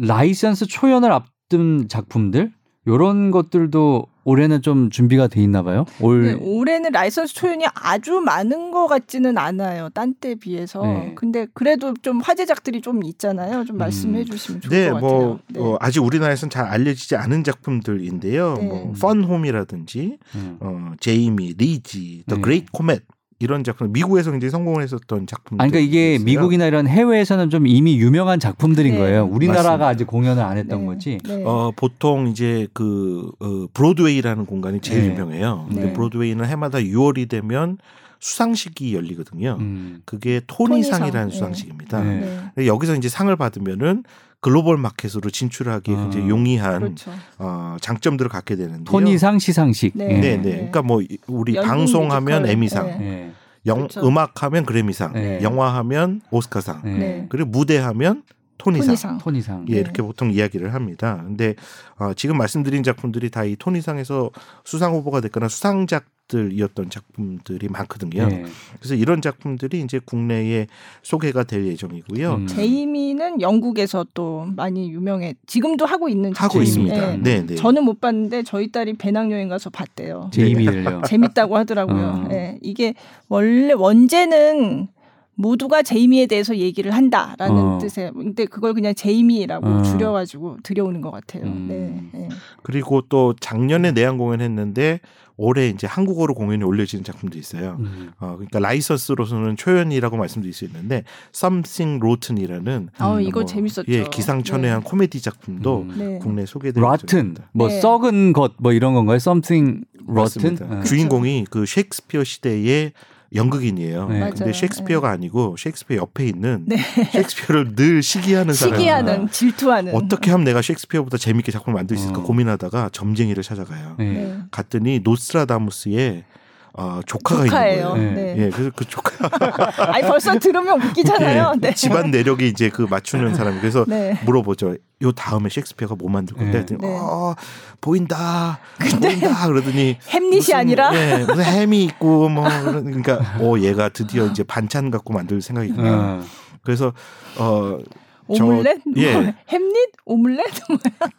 라이선스 초연을 앞둔 작품들 이런 것들도 올해는 좀 준비가 돼 있나 봐요? 올... 네, 올해는 라이선스 초연이 아주 많은 것 같지는 않아요. 딴 때에 비해서. 네. 근데 그래도 좀 화제작들이 좀 있잖아요. 좀 말씀해 주시면 음. 좋을 네, 것 뭐, 같아요. 네. 어, 아직 우리나라에서는 잘 알려지지 않은 작품들인데요. 네. 뭐 Fun Home이라든지 음. 어, 제이미, 리지, The 네. Great Comet 이런 작품, 미국에서 굉장히 성공을 했었던 작품들. 아니, 그러니까 이게 있어요. 미국이나 이런 해외에서는 좀 이미 유명한 작품들인 네. 거예요. 우리나라가 맞습니다. 아직 공연을 안 했던 네. 거지. 네. 어, 보통 이제 그 어, 브로드웨이라는 공간이 제일 네. 유명해요. 근데 네. 브로드웨이는 해마다 유월이 되면 수상식이 열리거든요. 음. 그게 토니상이라는 토니상. 수상식입니다. 네. 네. 여기서 이제 상을 받으면은 글로벌 마켓으로 진출하기 아. 굉장히 용이한 그렇죠. 어, 장점들을 갖게 되는데요. 토니상 시상식. 네, 네. 네. 네. 그러니까 뭐 우리 방송하면 뮤지컬. 에미상, 네. 네. 영, 그렇죠. 음악하면 그래미상, 네. 영화하면 오스카상, 네. 그리고 무대하면 토니상. 토니상. 토니상. 예, 이렇게 네. 보통 이야기를 합니다. 근데 어, 지금 말씀드린 작품들이 다 이 토니상에서 수상 후보가 됐거나 수상작 들이었던 작품들이 많거든요. 네. 그래서 이런 작품들이 이제 국내에 소개가 될 예정이고요. 음. 제이미는 영국에서 또 많이 유명해. 지금도 하고 있는 작품. 하고 있습니다. 네. 네. 저는 못 봤는데 저희 딸이 배낭여행 가서 봤대요. 제이미를요. 재밌다고 하더라고요. 어. 네. 이게 원래 원제는 모두가 제이미에 대해서 얘기를 한다라는 어. 뜻에, 근데 그걸 그냥 제이미라고 어. 줄여가지고 들여오는 것 같아요. 음. 네, 네. 그리고 또 작년에 내한 공연했는데 올해 이제 한국어로 공연이 올려지는 작품도 있어요. 음. 어, 그러니까 라이선스로서는 초연이라고 말씀드릴 수 있는데 Something Rotten이라는 아 음. 이거 뭐, 재밌었죠. 예, 기상천외한 네. 코미디 작품도 음. 네. 국내 소개되는 Rotten 뭐 네. 썩은 것 뭐 이런 건가요? Something Rotten 아. 주인공이 그 셰익스피어 시대의 연극인이에요. 네. 근데 셰익스피어가 네. 아니고 셰익스피어 옆에 있는 네. 셰익스피어를 늘 시기하는 사람. 시기하는, 질투하는. 어떻게 하면 내가 셰익스피어보다 재밌게 작품을 만들 수 있을까 어. 고민하다가 점쟁이를 찾아가요. 네. 갔더니 노스트라다무스의 어, 조카가 조카예요. 있는 거예요. 네. 네. 예, 그래서 그 조카. 아니 벌써 들으면 웃기잖아요. 네. 네. 집안 내력이 이제 그 맞추는 사람. 그래서 네. 물어보죠. 요 다음에 셰익스피어가 뭐 만들 건데? 네. 네. 어, 보인다. 근데 보인다. 그러더니 햄릿이 무슨, 아니라 네, 무슨 햄이 있고 뭐 그러니까 어 얘가 드디어 이제 반찬 갖고 만들 생각이구나. 아. 그래서 어. 오믈렛? 저, 예. 햄릿? 오믈렛?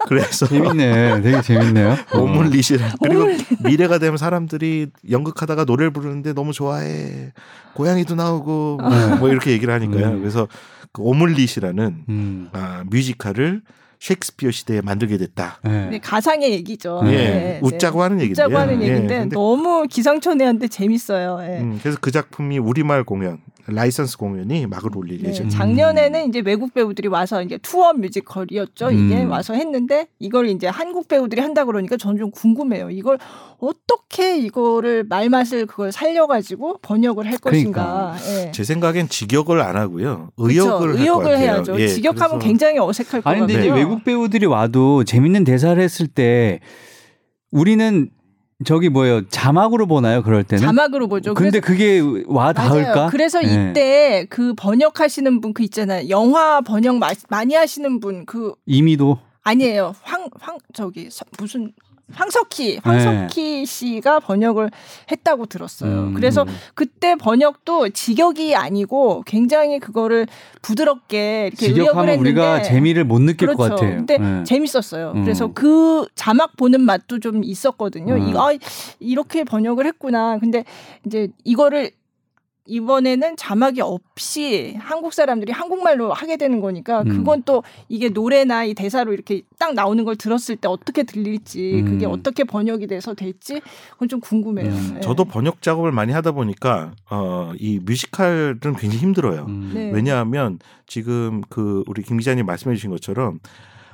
그래서 재밌네. 되게 재밌네요. 오믈릿이라. 그리고 오믈릿. 미래가 되면 사람들이 연극하다가 노래를 부르는데 너무 좋아해. 고양이도 나오고 아. 뭐 이렇게 얘기를 하니까요. 음. 그래서 그 오믈릿이라는 음. 아, 뮤지컬을 셰익스피어 시대에 만들게 됐다. 네. 네, 가상의 얘기죠. 네. 네. 웃자고 네. 하는 얘기인데. 웃자고 하는 얘기인데 네. 너무 기상천외한데 재밌어요. 네. 음, 그래서 그 작품이 우리말 공연, 라이선스 공연이 막을 올릴 네. 예정입니다. 작년에는 이제 외국 배우들이 와서 이제 투어 뮤지컬이었죠. 음. 이게 와서 했는데 이걸 이제 한국 배우들이 한다 그러니까 저는 좀 궁금해요. 이걸 어떻게 이거를 말맛을 그걸 살려가지고 번역을 할 그러니까. 것인가. 네. 제 생각엔 직역을 안 하고요. 의역을 그렇죠. 할 것 같아요. 해야죠. 예. 직역하면 그래서... 굉장히 어색할 것 같아요. 네. 외국 배우들이 와도 재밌는 대사를 했을 때 우리는 저기 뭐예요? 자막으로 보나요? 그럴 때는? 자막으로 보죠. 근데 그게 와 닿을까? 그래서 네. 이때 그 번역하시는 분 그 있잖아요. 영화 번역 마, 많이 하시는 분 그 이미도 아니에요. 황, 황 저기 서, 무슨 황석희, 황석희 네. 씨가 번역을 했다고 들었어요. 음. 그래서 그때 번역도 직역이 아니고 굉장히 그거를 부드럽게 이렇게 직역하면 의역을 우리가 재미를 못 느낄 그렇죠. 것 같아요. 근데 네. 재밌었어요. 음. 그래서 그 자막 보는 맛도 좀 있었거든요. 음. 이, 아, 이렇게 번역을 했구나. 근데 이제 이거를 이번에는 자막이 없이 한국 사람들이 한국말로 하게 되는 거니까 그건 또 이게 노래나 이 대사로 이렇게 딱 나오는 걸 들었을 때 어떻게 들릴지 그게 어떻게 번역이 돼서 될지 그건 좀 궁금해요. 음. 네. 저도 번역 작업을 많이 하다 보니까 어, 이 뮤지컬은 굉장히 힘들어요. 음. 네. 왜냐하면 지금 그 우리 김 기자님 말씀해 주신 것처럼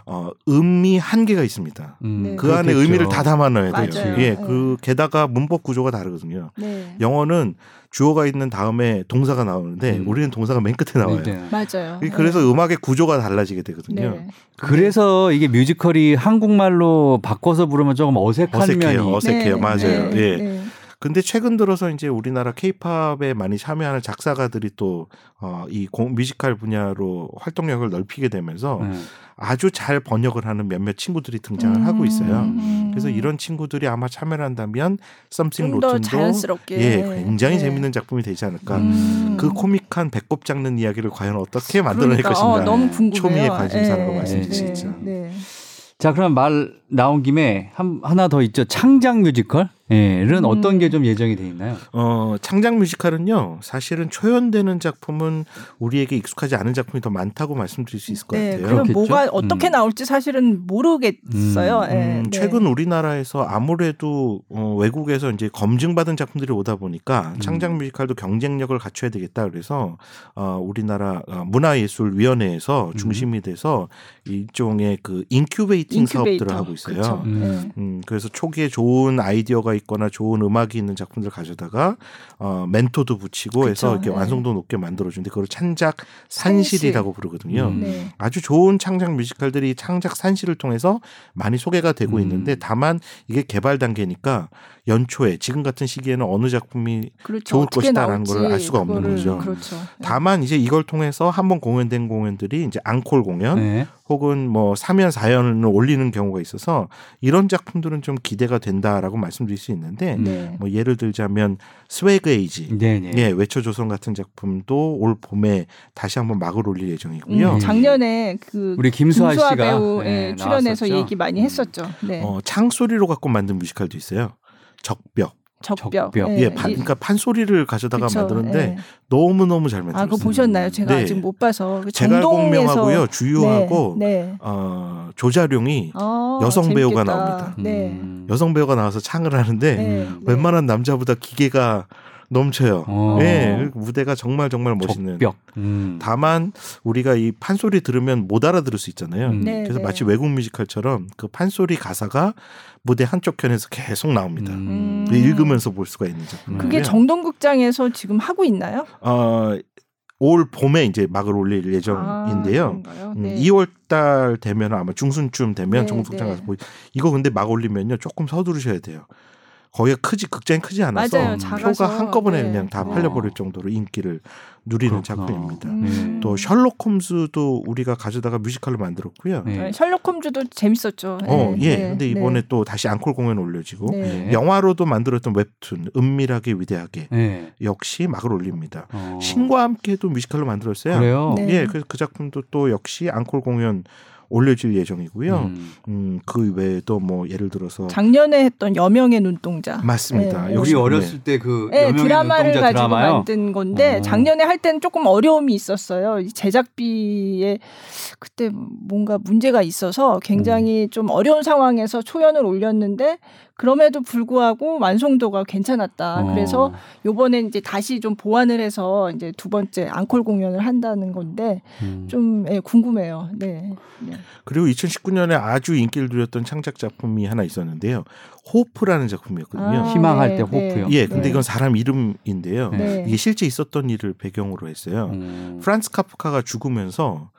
어, 음이 한계가 있습니다. 음, 네. 그 그렇겠죠. 안에 의미를 다 담아 넣어야 돼요. 맞아요. 예, 네. 그 게다가 문법 구조가 다르거든요. 네. 영어는 주어가 있는 다음에 동사가 나오는데 음. 우리는 동사가 맨 끝에 나와요. 네. 맞아요. 그래서 네. 음악의 구조가 달라지게 되거든요. 네. 그래서 이게 뮤지컬이 한국말로 바꿔서 부르면 조금 어색한 어색해요. 면이 어색해요. 네. 맞아요. 네. 예. 네. 근데 최근 들어서 이제 우리나라 케이팝에 많이 참여하는 작사가들이 또 어, 이 뮤지컬 분야로 활동력을 넓히게 되면서 네. 아주 잘 번역을 하는 몇몇 친구들이 등장을 음. 하고 있어요. 그래서 이런 친구들이 아마 참여를 한다면 Something Rotten도 예, 굉장히 네. 재밌는 작품이 되지 않을까. 음. 그 코믹한 배꼽 잡는 이야기를 과연 어떻게 만들어낼 그러니까, 것인가. 어, 너무 궁금해요. 초미의 관심사라고 네. 말씀드릴 수 있죠. 네. 네. 자, 그럼 말 나온 김에 한, 하나 더 있죠. 창작 뮤지컬? 예, 는 음. 어떤 게 좀 예정이 돼 있나요? 어, 창작 뮤지컬은요. 사실은 초연되는 작품은 우리에게 익숙하지 않은 작품이 더 많다고 말씀드릴 수 있을 것 네, 같아요. 그럼 뭐가 어떻게 음. 나올지 사실은 모르겠어요. 음. 네, 음, 최근 네. 우리나라에서 아무래도 어, 외국에서 이제 검증받은 작품들이 오다 보니까 음. 창작 뮤지컬도 경쟁력을 갖춰야 되겠다. 그래서 어, 우리나라 문화예술위원회에서 중심이 돼서 일종의 그 인큐베이팅 인큐베이터. 사업들을 하고 있어요. 그렇죠. 음. 음, 그래서 초기에 좋은 아이디어가 있고 거나 좋은 음악이 있는 작품들 가져다가 어, 멘토도 붙이고 그쵸, 해서 이렇게 네. 완성도 높게 만들어주는데 그걸 창작 산실이라고 산실. 부르거든요. 음, 네. 아주 좋은 창작 뮤지컬들이 창작 산실을 통해서 많이 소개가 되고 음. 있는데 다만 이게 개발 단계니까 연초에 지금 같은 시기에는 어느 작품이 그렇죠, 좋을 것이다라는 걸 알 수가 그거를, 없는 거죠. 그렇죠. 다만 이제 이걸 통해서 한번 공연된 공연들이 이제 앙콜 공연 네. 혹은 뭐 삼 연, 사 연을 올리는 경우가 있어서 이런 작품들은 좀 기대가 된다라고 말씀드릴 수 있는데 네. 뭐 예를 들자면 스웨그에이지, 네, 네. 예, 외쳐 조선 같은 작품도 올 봄에 다시 한번 막을 올릴 예정이고요. 음, 작년에 그 우리 김수아, 김수아 씨가 배우에 네, 출연해서 나왔었죠. 얘기 많이 했었죠. 네. 어, 창소리로 갖고 만든 뮤지컬도 있어요. 적벽. 적벽. 적벽. 네. 예, 판, 그러니까 판소리를 가져다가 그쵸, 만드는데 네. 너무 너무 잘 만들었어요. 아, 그거 보셨나요? 제가 네. 아직 못 봐서. 제갈공명하고요, 주유하고 네. 네. 어, 조자룡이 아, 여성 재밌겠다. 배우가 나옵니다. 네. 음. 여성 배우가 나와서 창을 하는데 네. 웬만한 남자보다 기계가 넘쳐요. 오. 네, 무대가 정말 정말 멋있는. 적벽. 음. 다만 우리가 이 판소리 들으면 못 알아들을 수 있잖아요. 음. 네, 그래서 네. 마치 외국 뮤지컬처럼 그 판소리 가사가 무대 한쪽 편에서 계속 나옵니다. 음. 읽으면서 볼 수가 있는 작품. 그게 정동극장에서 지금 하고 있나요? 어, 올 봄에 이제 막을 올릴 예정인데요. 아, 네. 이월 달 되면 아마 중순쯤 되면 네, 정동극장 네. 가서 보이. 이거 근데 막 올리면요 조금 서두르셔야 돼요. 거기가 크지 극장이 크지 않아서 맞아요, 표가 한꺼번에 네. 그냥 다 팔려버릴 정도로 인기를 누리는 그렇구나. 작품입니다. 음. 또 셜록 홈즈도 우리가 가져다가 뮤지컬로 만들었고요. 네. 셜록 홈즈도 재밌었죠. 어, 네. 예. 네. 근데 이번에 네. 또 다시 앙콜 공연 올려지고 네. 영화로도 만들었던 웹툰 은밀하게 위대하게 네. 역시 막을 올립니다. 어. 신과 함께도 뮤지컬로 만들었어요. 그래요? 네. 예. 그래서 그 작품도 또 역시 앙콜 공연 올려질 예정이고요. 음. 음, 그 외에도 뭐 예를 들어서 작년에 했던 여명의 눈동자 맞습니다. 네. 우리 어렸을 때 그 네, 여명의 드라마를 눈동자 가지고 드라마요? 만든 건데 어. 작년에 할 때는 조금 어려움이 있었어요. 제작비에 그때 뭔가 문제가 있어서 굉장히 음. 좀 어려운 상황에서 초연을 올렸는데 그럼에도 불구하고 완성도가 괜찮았다. 어. 그래서 요번에 이제 다시 좀 보완을 해서 이제 두 번째 앙콜 공연을 한다는 건데 음. 좀 예, 궁금해요. 네. 네. 그리고 이천십구 년에 아주 인기를 누렸던 창작 작품이 하나 있었는데요. 호프라는 작품이었거든요. 아, 희망할 네, 때 호프요. 예, 근데 네. 이건 사람 이름인데요. 네. 이게 실제 있었던 일을 배경으로 했어요. 음. 프란츠 카프카가 죽으면서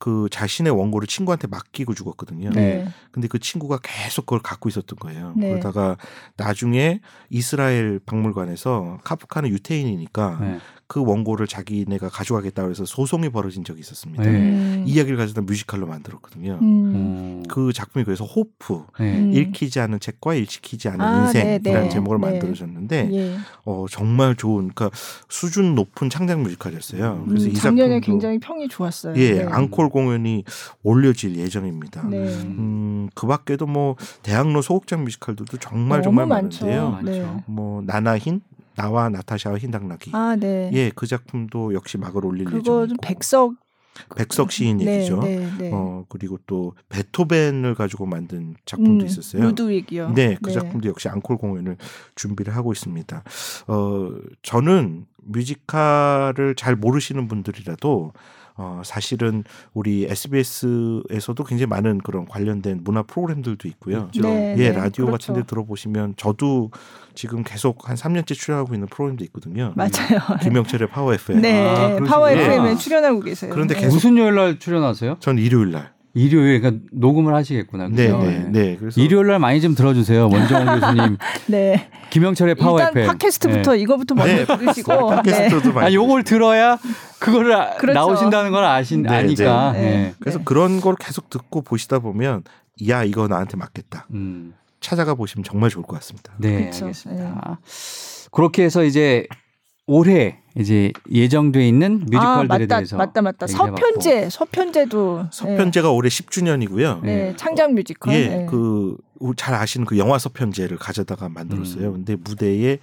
그 자신의 원고를 친구한테 맡기고 죽었거든요. 네. 근데 그 친구가 계속 그걸 갖고 있었던 거예요. 네. 그러다가 나중에 이스라엘 박물관에서 카프카는 유태인이니까 네. 그 원고를 자기네가 가져가겠다고 해서 소송이 벌어진 적이 있었습니다. 네. 이야기를 가져다 뮤지컬로 만들었거든요. 음. 그 작품이 그래서 호프, 네. 읽히지 않은 책과 읽히지 않은 아, 인생이라는 네네. 제목을 네. 만들어졌는데 네. 어, 정말 좋은, 그러니까 수준 높은 창작 뮤지컬이었어요. 그래서 음, 이 작년에 굉장히 평이 좋았어요. 예, 네. 앙콜 공연이 올려질 예정입니다. 네. 음, 그 밖에도 뭐 대학로 소극장 뮤지컬들도 정말 정말 많죠. 많은데요. 네. 뭐 나나흰? 나와 나타샤와 흰당나귀. 아, 네. 예, 그 작품도 역시 막을 올릴 예정이고. 그거 좀 백석. 백석 시인 얘기죠. 네, 네, 네. 어, 그리고 또 베토벤을 가지고 만든 작품도 음, 있었어요. 루드윅이요. 네, 그 네. 작품도 역시 앙콜 공연을 준비를 하고 있습니다. 어, 저는 뮤지컬을 잘 모르시는 분들이라도 어, 사실은 우리 에스비에스에서도 굉장히 많은 그런 관련된 문화 프로그램들도 있고요. 그렇죠. 네, 예, 네, 라디오 그렇죠. 같은 데 들어보시면 저도 지금 계속 한 삼 년째 출연하고 있는 프로그램도 있거든요. 맞아요. 김영철의 파워 에프엠. 네, 아, 파워 에프엠에 출연하고 계세요. 그런데 계속 무슨 요일날 출연하세요? 전 일요일날. 일요일, 그러니까 녹음을 하시겠구나. 그렇죠? 네, 네, 네. 그래서 일요일날 많이 좀 들어주세요, 원종원 교수님. 네. 김영철의 파워 에프엠. 일단 팟캐스트부터 네. 이거부터 먼저 네. 들으시고. 팟캐스트도 네. 많이. 아, 요걸 들어야 그거를 그렇죠. 나오신다는 걸 아신 네, 아니까. 네. 네. 네. 그래서 네. 그런 걸 계속 듣고 보시다 보면 야 이거 나한테 맞겠다. 음. 찾아가 보시면 정말 좋을 것 같습니다. 네, 그렇죠. 알겠습니다. 네. 그렇게 해서 이제 올해 이제 예정돼 있는 뮤지컬들에 아, 대해서 맞다 맞다 서편제 서편제도 서편제가 네. 올해 십 주년이고요. 네, 네. 창작 뮤지컬. 예, 네. 그 잘 아시는 그 영화 서편제를 가져다가 만들었어요. 음. 근데 무대에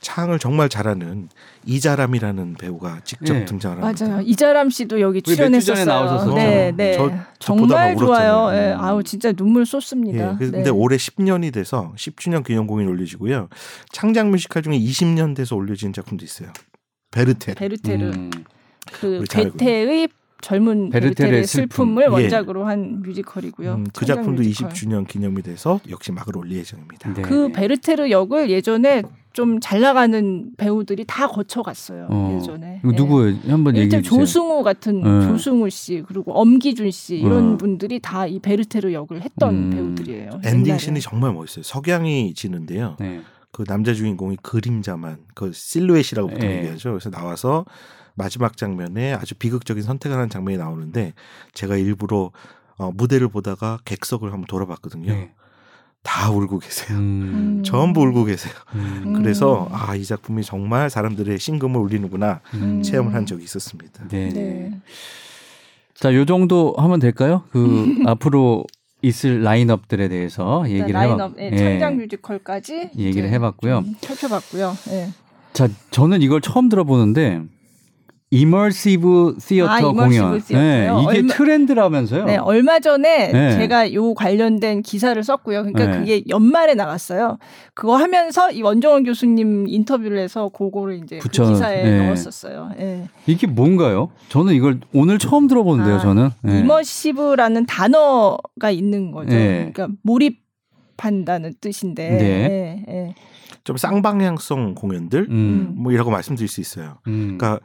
창을 정말 잘하는 이자람이라는 배우가 직접 네. 등장을 합니다. 맞아요. 이자람 씨도 여기 출연했었어요. 네, 네. 저, 저 정말 좋아요. 네. 아우 진짜 눈물 쏟습니다. 예, 근데 네. 올해 십 년이 돼서 십 주년 기념 공연 올려지고요. 창작 뮤지컬 중에 이십 년 돼서 올려진 작품도 있어요. 베르테르. 베르테르. 음. 그 괴테의 젊은 베르테르의 슬픔을 슬픔. 원작으로 예. 한 뮤지컬이고요. 음, 그 작품도 뮤지컬. 이십 주년 기념이 돼서 역시 막을 올릴 예정입니다. 네. 그 베르테르 역을 예전에 좀 잘 나가는 배우들이 다 거쳐갔어요. 어. 예전에. 네. 누구예요? 한번 얘기해 주세요. 조승우 같은 네. 조승우 씨 그리고 엄기준 씨 이런 어. 분들이 다 이 베르테르 역을 했던 음. 배우들이에요. 엔딩 씬이 정말 멋있어요. 석양이 지는데요. 네. 그 남자 주인공이 그림자만 그 실루엣이라고 보통 네. 얘기하죠. 그래서 나와서 마지막 장면에 아주 비극적인 선택을 하는 장면이 나오는데 제가 일부러 어, 무대를 보다가 객석을 한번 돌아봤거든요. 네. 다 울고 계세요. 음. 전부 울고 계세요. 음. 그래서 아, 이 작품이 정말 사람들의 심금을 울리는구나 음. 체험을 한 적이 있었습니다. 네. 네. 자, 요 정도 하면 될까요? 그 앞으로 있을 라인업들에 대해서 얘기를 해봤고 네, 창작 뮤지컬까지 예. 얘기를 해봤고요. 살펴봤고요. 예. 자, 저는 이걸 처음 들어보는데 이머시브 시어터 아, 공연. 네, 이게 얼마, 트렌드라면서요. 네, 얼마 전에 네. 제가 요 관련된 기사를 썼고요. 그러니까 네. 그게 연말에 나갔어요. 그거 하면서 이 원종원 교수님 인터뷰를 해서 그거를 이제 그 기사에 네. 넣었었어요. 네. 이게 뭔가요? 저는 이걸 오늘 처음 들어보는데요, 아, 저는. 네. 이머시브라는 단어가 있는 거죠. 네. 그러니까 몰입한다는 뜻인데. 네. 네, 네. 좀 쌍방향성 공연들 음. 뭐 이라고 말씀드릴 수 있어요. 음. 그러니까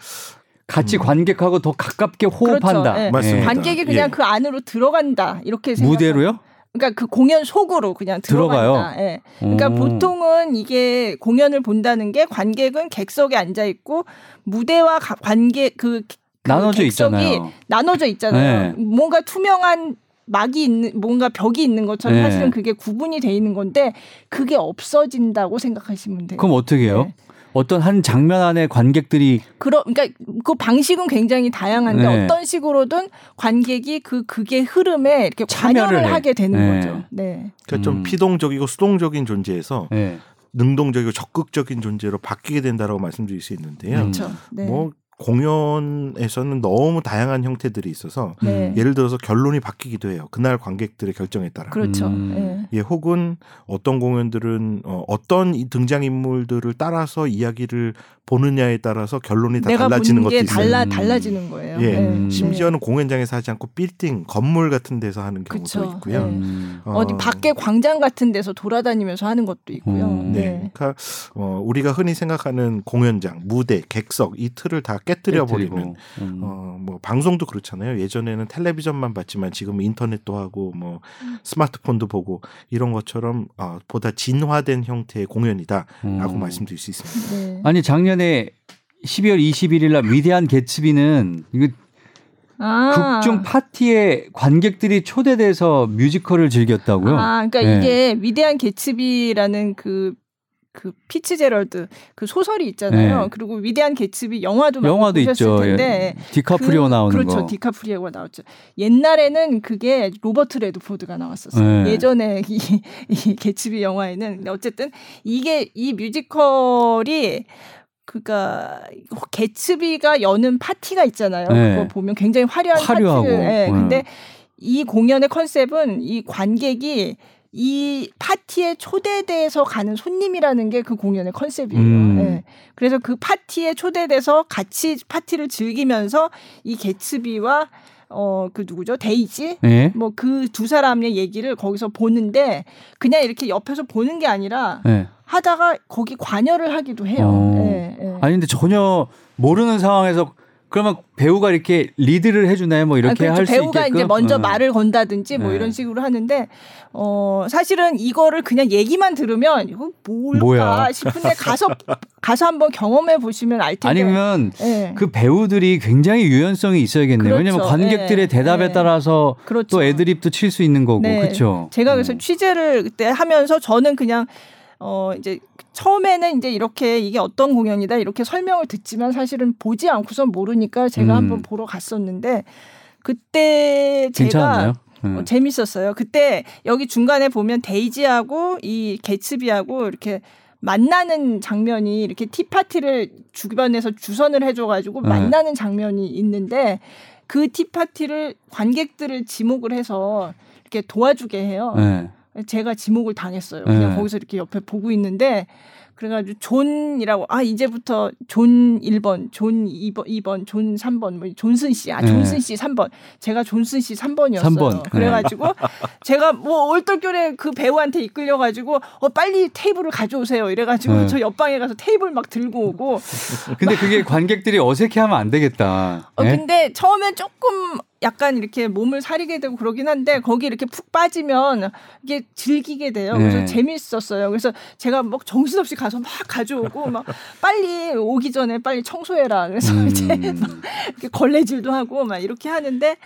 같이 관객하고 음. 더 가깝게 호흡한다. 그렇죠. 예. 맞습니다. 관객이 그냥 예. 그 안으로 들어간다. 이렇게 생각. 무대로요? 그러니까 그 공연 속으로 그냥 들어간다. 들어가요. 예. 그러니까 오. 보통은 이게 공연을 본다는 게 관객은 객석에 앉아 있고 무대와 가, 관객 그, 그 나눠져 있잖아요. 나눠져 있잖아요. 예. 뭔가 투명한 막이 있는 뭔가 벽이 있는 것처럼 예. 사실은 그게 구분이 돼 있는 건데 그게 없어진다고 생각하시면 돼요. 그럼 어떻게 해요? 예. 어떤 한 장면 안에 관객들이 그러, 그러니까 그 방식은 굉장히 다양한데 네. 어떤 식으로든 관객이 그 극의 흐름에 이렇게 관여를 해. 하게 되는 네. 거죠. 네. 그러니까 좀 피동적이고 수동적인 존재에서 네. 능동적이고 적극적인 존재로 바뀌게 된다라고 말씀드릴 수 있는데요. 그렇죠. 네. 뭐 공연에서는 너무 다양한 형태들이 있어서 네. 예를 들어서 결론이 바뀌기도 해요. 그날 관객들의 결정에 따라. 그렇죠. 음. 예, 혹은 어떤 공연들은 어, 어떤 등장인물들을 따라서 이야기를 보느냐에 따라서 결론이 다 내가 달라지는 것도 달라, 있어요. 음. 달라지는 거예요. 예, 네. 심지어는 네. 공연장에서 하지 않고 빌딩, 건물 같은 데서 하는 경우도 그쵸. 있고요. 네. 음. 어, 어디 밖에 광장 같은 데서 돌아다니면서 하는 것도 있고요. 음. 네. 네. 그러니까 어, 우리가 흔히 생각하는 공연장, 무대, 객석 이 틀을 다 깨뜨려버리는 음. 어, 뭐 방송도 그렇잖아요. 예전에는 텔레비전만 봤지만 지금은 인터넷도 하고 뭐 음. 스마트폰도 보고 이런 것처럼 어, 보다 진화된 형태의 공연이다라고 음. 말씀드릴 수 있습니다. 네. 아니 작년에 십이월 이십일일 날 위대한 개츠비는 이거 아. 극중 파티에 관객들이 초대돼서 뮤지컬을 즐겼다고요? 아, 그러니까 네. 이게 위대한 개츠비라는 그 그 피츠제럴드 그 소설이 있잖아요. 네. 그리고 위대한 개츠비 영화도 영화도 있죠. 텐데 예. 디카프리오 그, 나오는 그렇죠. 거. 그렇죠. 디카프리오가 나왔죠. 옛날에는 그게 로버트 레드포드가 나왔었어요. 네. 예전에 이, 이 개츠비 영화에는 어쨌든 이게 이 뮤지컬이 그니까 개츠비가 여는 파티가 있잖아요. 네. 그거 보면 굉장히 화려한 화려하고. 파티를. 네. 네. 근데 이 공연의 컨셉은 이 관객이 이 파티에 초대돼서 가는 손님이라는 게 그 공연의 컨셉이에요. 음. 네. 그래서 그 파티에 초대돼서 같이 파티를 즐기면서 이 개츠비와 어, 그 누구죠? 데이지? 네. 뭐 그 두 사람의 얘기를 거기서 보는데 그냥 이렇게 옆에서 보는 게 아니라 네. 하다가 거기 관여를 하기도 해요. 어. 네, 네. 아니 근데 전혀 모르는 상황에서 그러면 배우가 이렇게 리드를 해주나요? 뭐 이렇게 아, 그렇죠. 할 수 있게끔? 배우가 이제 먼저 어. 말을 건다든지 뭐 네. 이런 식으로 하는데 어, 사실은 이거를 그냥 얘기만 들으면 이거 뭘까 뭐야? 싶은데 가서 가서 한번 경험해 보시면 알 텐데 아니면 네. 그 배우들이 굉장히 유연성이 있어야겠네요. 그렇죠. 왜냐하면 관객들의 네. 대답에 네. 따라서 그렇죠. 또 애드립도 칠 수 있는 거고 네. 그렇죠. 제가 그래서 음. 취재를 그때 하면서 저는 그냥 어 이제 처음에는 이제 이렇게 이게 어떤 공연이다 이렇게 설명을 듣지만 사실은 보지 않고선 모르니까 제가 음. 한번 보러 갔었는데 그때 괜찮았나요? 제가 음. 어, 재밌었어요. 그때 여기 중간에 보면 데이지하고 이 개츠비하고 이렇게 만나는 장면이 이렇게 티파티를 주변에서 주선을 해줘가지고 음. 만나는 장면이 있는데 그 티파티를 관객들을 지목을 해서 이렇게 도와주게 해요. 네. 제가 지목을 당했어요. 그냥 네. 거기서 이렇게 옆에 보고 있는데 그래가지고 존이라고 아 이제부터 존 일 번, 존 이 번, 이 번, 존 삼 번, 뭐 존슨 씨, 아 존슨 씨 삼 번. 제가 존슨 씨 삼 번이었어요. 삼 번. 그래가지고 제가 뭐 얼떨결에 그 배우한테 이끌려가지고 어 빨리 테이블을 가져오세요. 이래가지고 네. 저 옆방에 가서 테이블 막 들고 오고. 근데 그게 관객들이 어색해하면 안 되겠다. 어, 근데 처음엔 조금 약간 이렇게 몸을 사리게 되고 그러긴 한데 거기 이렇게 푹 빠지면 이게 즐기게 돼요. 그래서 네. 재밌었어요. 그래서 제가 막 정신없이 가서 막 가져오고 막 빨리 오기 전에 빨리 청소해라. 그래서 음. 이제 막 이렇게 걸레질도 하고 막 이렇게 하는데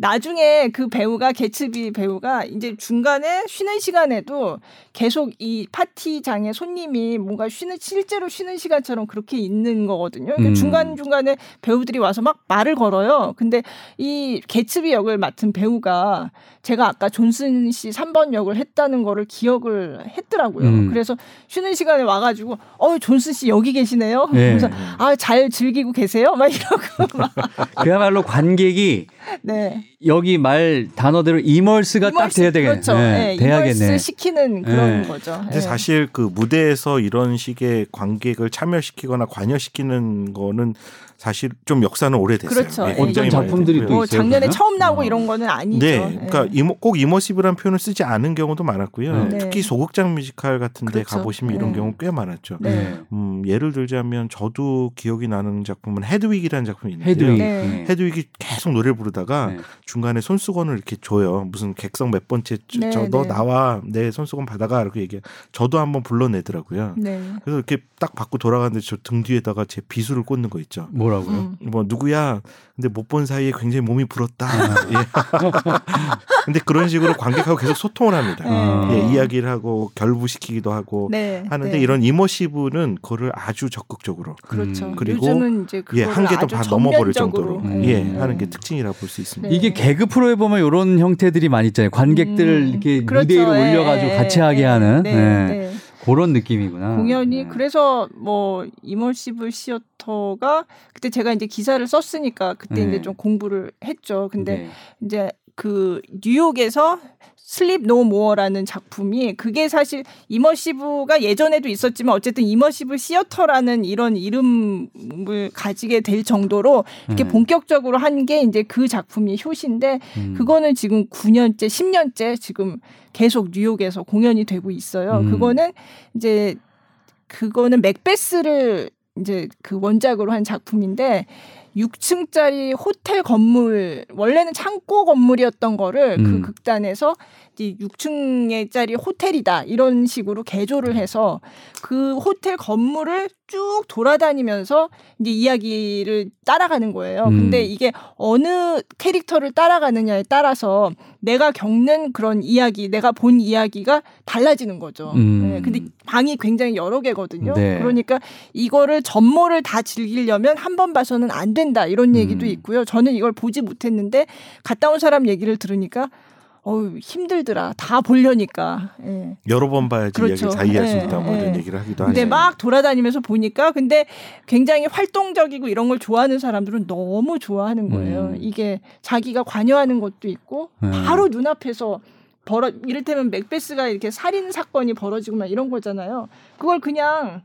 나중에 그 배우가 개츠비 배우가 이제 중간에 쉬는 시간에도 계속 이 파티장에 손님이 뭔가 쉬는 실제로 쉬는 시간처럼 그렇게 있는 거거든요. 음. 중간 중간에 배우들이 와서 막 말을 걸어요. 근데 이 개츠비 역을 맡은 배우가 제가 아까 존슨 씨 삼 번 역을 했다는 거를 기억을 했더라고요. 음. 그래서 쉬는 시간에 와가지고 어 존슨 씨 여기 계시네요. 네. 그래서 아 잘 즐기고 계세요. 막 이러고 막 그야말로 관객이 네. 여기 말 단어대로 이멀스가 이멀스, 딱 돼야 되겠네. 그렇죠. 네, 네, 돼야겠네. 이멀스 시키는 그런 네. 거죠. 근데 네. 사실 그 무대에서 이런 식의 관객을 참여시키거나 관여시키는 거는 사실 좀 역사는 오래됐어요. 그렇죠. 네, 어떤 작품들이 또 있어요. 작년에 그러면? 처음 나오고 어. 이런 거는 아니죠. 네, 그러니까 네. 이모, 꼭 이머시브라는 표현을 쓰지 않은 경우도 많았고요. 네. 특히 소극장 뮤지컬 같은 데 그렇죠. 가보시면 네. 이런 경우 꽤 많았죠. 네. 음, 예를 들자면 저도 기억이 나는 작품은 헤드윅이라는 작품이 있는데요. 헤드윅. 네. 헤드윅이 계속 노래를 부르다가 네. 중간에 손수건을 이렇게 줘요. 무슨 객석 몇 번째 네, 저 너 네. 나와 내 손수건 받아가 이렇게 얘기해. 저도 한번 불러내더라고요. 네. 그래서 이렇게 딱 받고 돌아가는데 저 등 뒤에다가 제 비수를 꽂는 거 있죠. 뭐라고요? 음. 뭐 누구야? 근데 못 본 사이에 굉장히 몸이 불었다. 예. 근데 그런 식으로 관객하고 계속 소통을 합니다. 음. 예, 이야기를 하고 결부시키기도 하고 네, 하는데 네. 이런 이머시브는 그거를 아주 적극적으로 그렇죠. 그리고 요즘은 이제 예, 한계도 반 넘어버릴 정도로 음. 예, 하는 게 특징이라고 볼 수 있습니다. 네. 이게 개그 프로에 보면 이런 형태들이 많이 있잖아요. 관객들 음. 이렇게 그렇죠. 무대 위로 네. 올려가지고 같이 하게 네. 하는 네. 네. 네. 네. 그런 느낌이구나. 공연이 네. 그래서 뭐 이머시브 시어터가 그때 제가 이제 기사를 썼으니까 그때 네. 이제 좀 공부를 했죠. 근데 네. 이제 그 뉴욕에서 슬립 노 모어라는 작품이 그게 사실 이머시브가 예전에도 있었지만 어쨌든 이머시브 시어터라는 이런 이름을 가지게 될 정도로 이렇게 네. 본격적으로 한 게 이제 그 작품이 효시인데 음. 그거는 지금 구 년째, 십 년째 지금 계속 뉴욕에서 공연이 되고 있어요. 음. 그거는 이제 그거는 맥베스를 이제 그 원작으로 한 작품인데 육 층짜리 호텔 건물 원래는 창고 건물이었던 거를 음. 그 극단에서 이 육 층짜리 호텔이다 이런 식으로 개조를 해서 그 호텔 건물을 쭉 돌아다니면서 이제 이야기를 따라가는 거예요. 음. 근데 이게 어느 캐릭터를 따라가느냐에 따라서 내가 겪는 그런 이야기, 내가 본 이야기가 달라지는 거죠. 음. 네, 근데 방이 굉장히 여러 개거든요. 네. 그러니까 이거를 전모를 다 즐기려면 한 번 봐서는 안 된다 이런 얘기도 음. 있고요. 저는 이걸 보지 못했는데 갔다 온 사람 얘기를 들으니까 어우 힘들더라. 다 보려니까. 예. 여러 번 봐야지 그렇죠. 다 이해할 수 있다. 뭐 이런 얘기를 하기도 하죠. 근데 막 돌아다니면서 보니까 근데 굉장히 활동적이고 이런 걸 좋아하는 사람들은 너무 좋아하는 거예요. 음. 이게 자기가 관여하는 것도 있고 음. 바로 눈앞에서 벌어 이를테면 맥베스가 이렇게 살인 사건이 벌어지고 막 이런 거잖아요. 그걸 그냥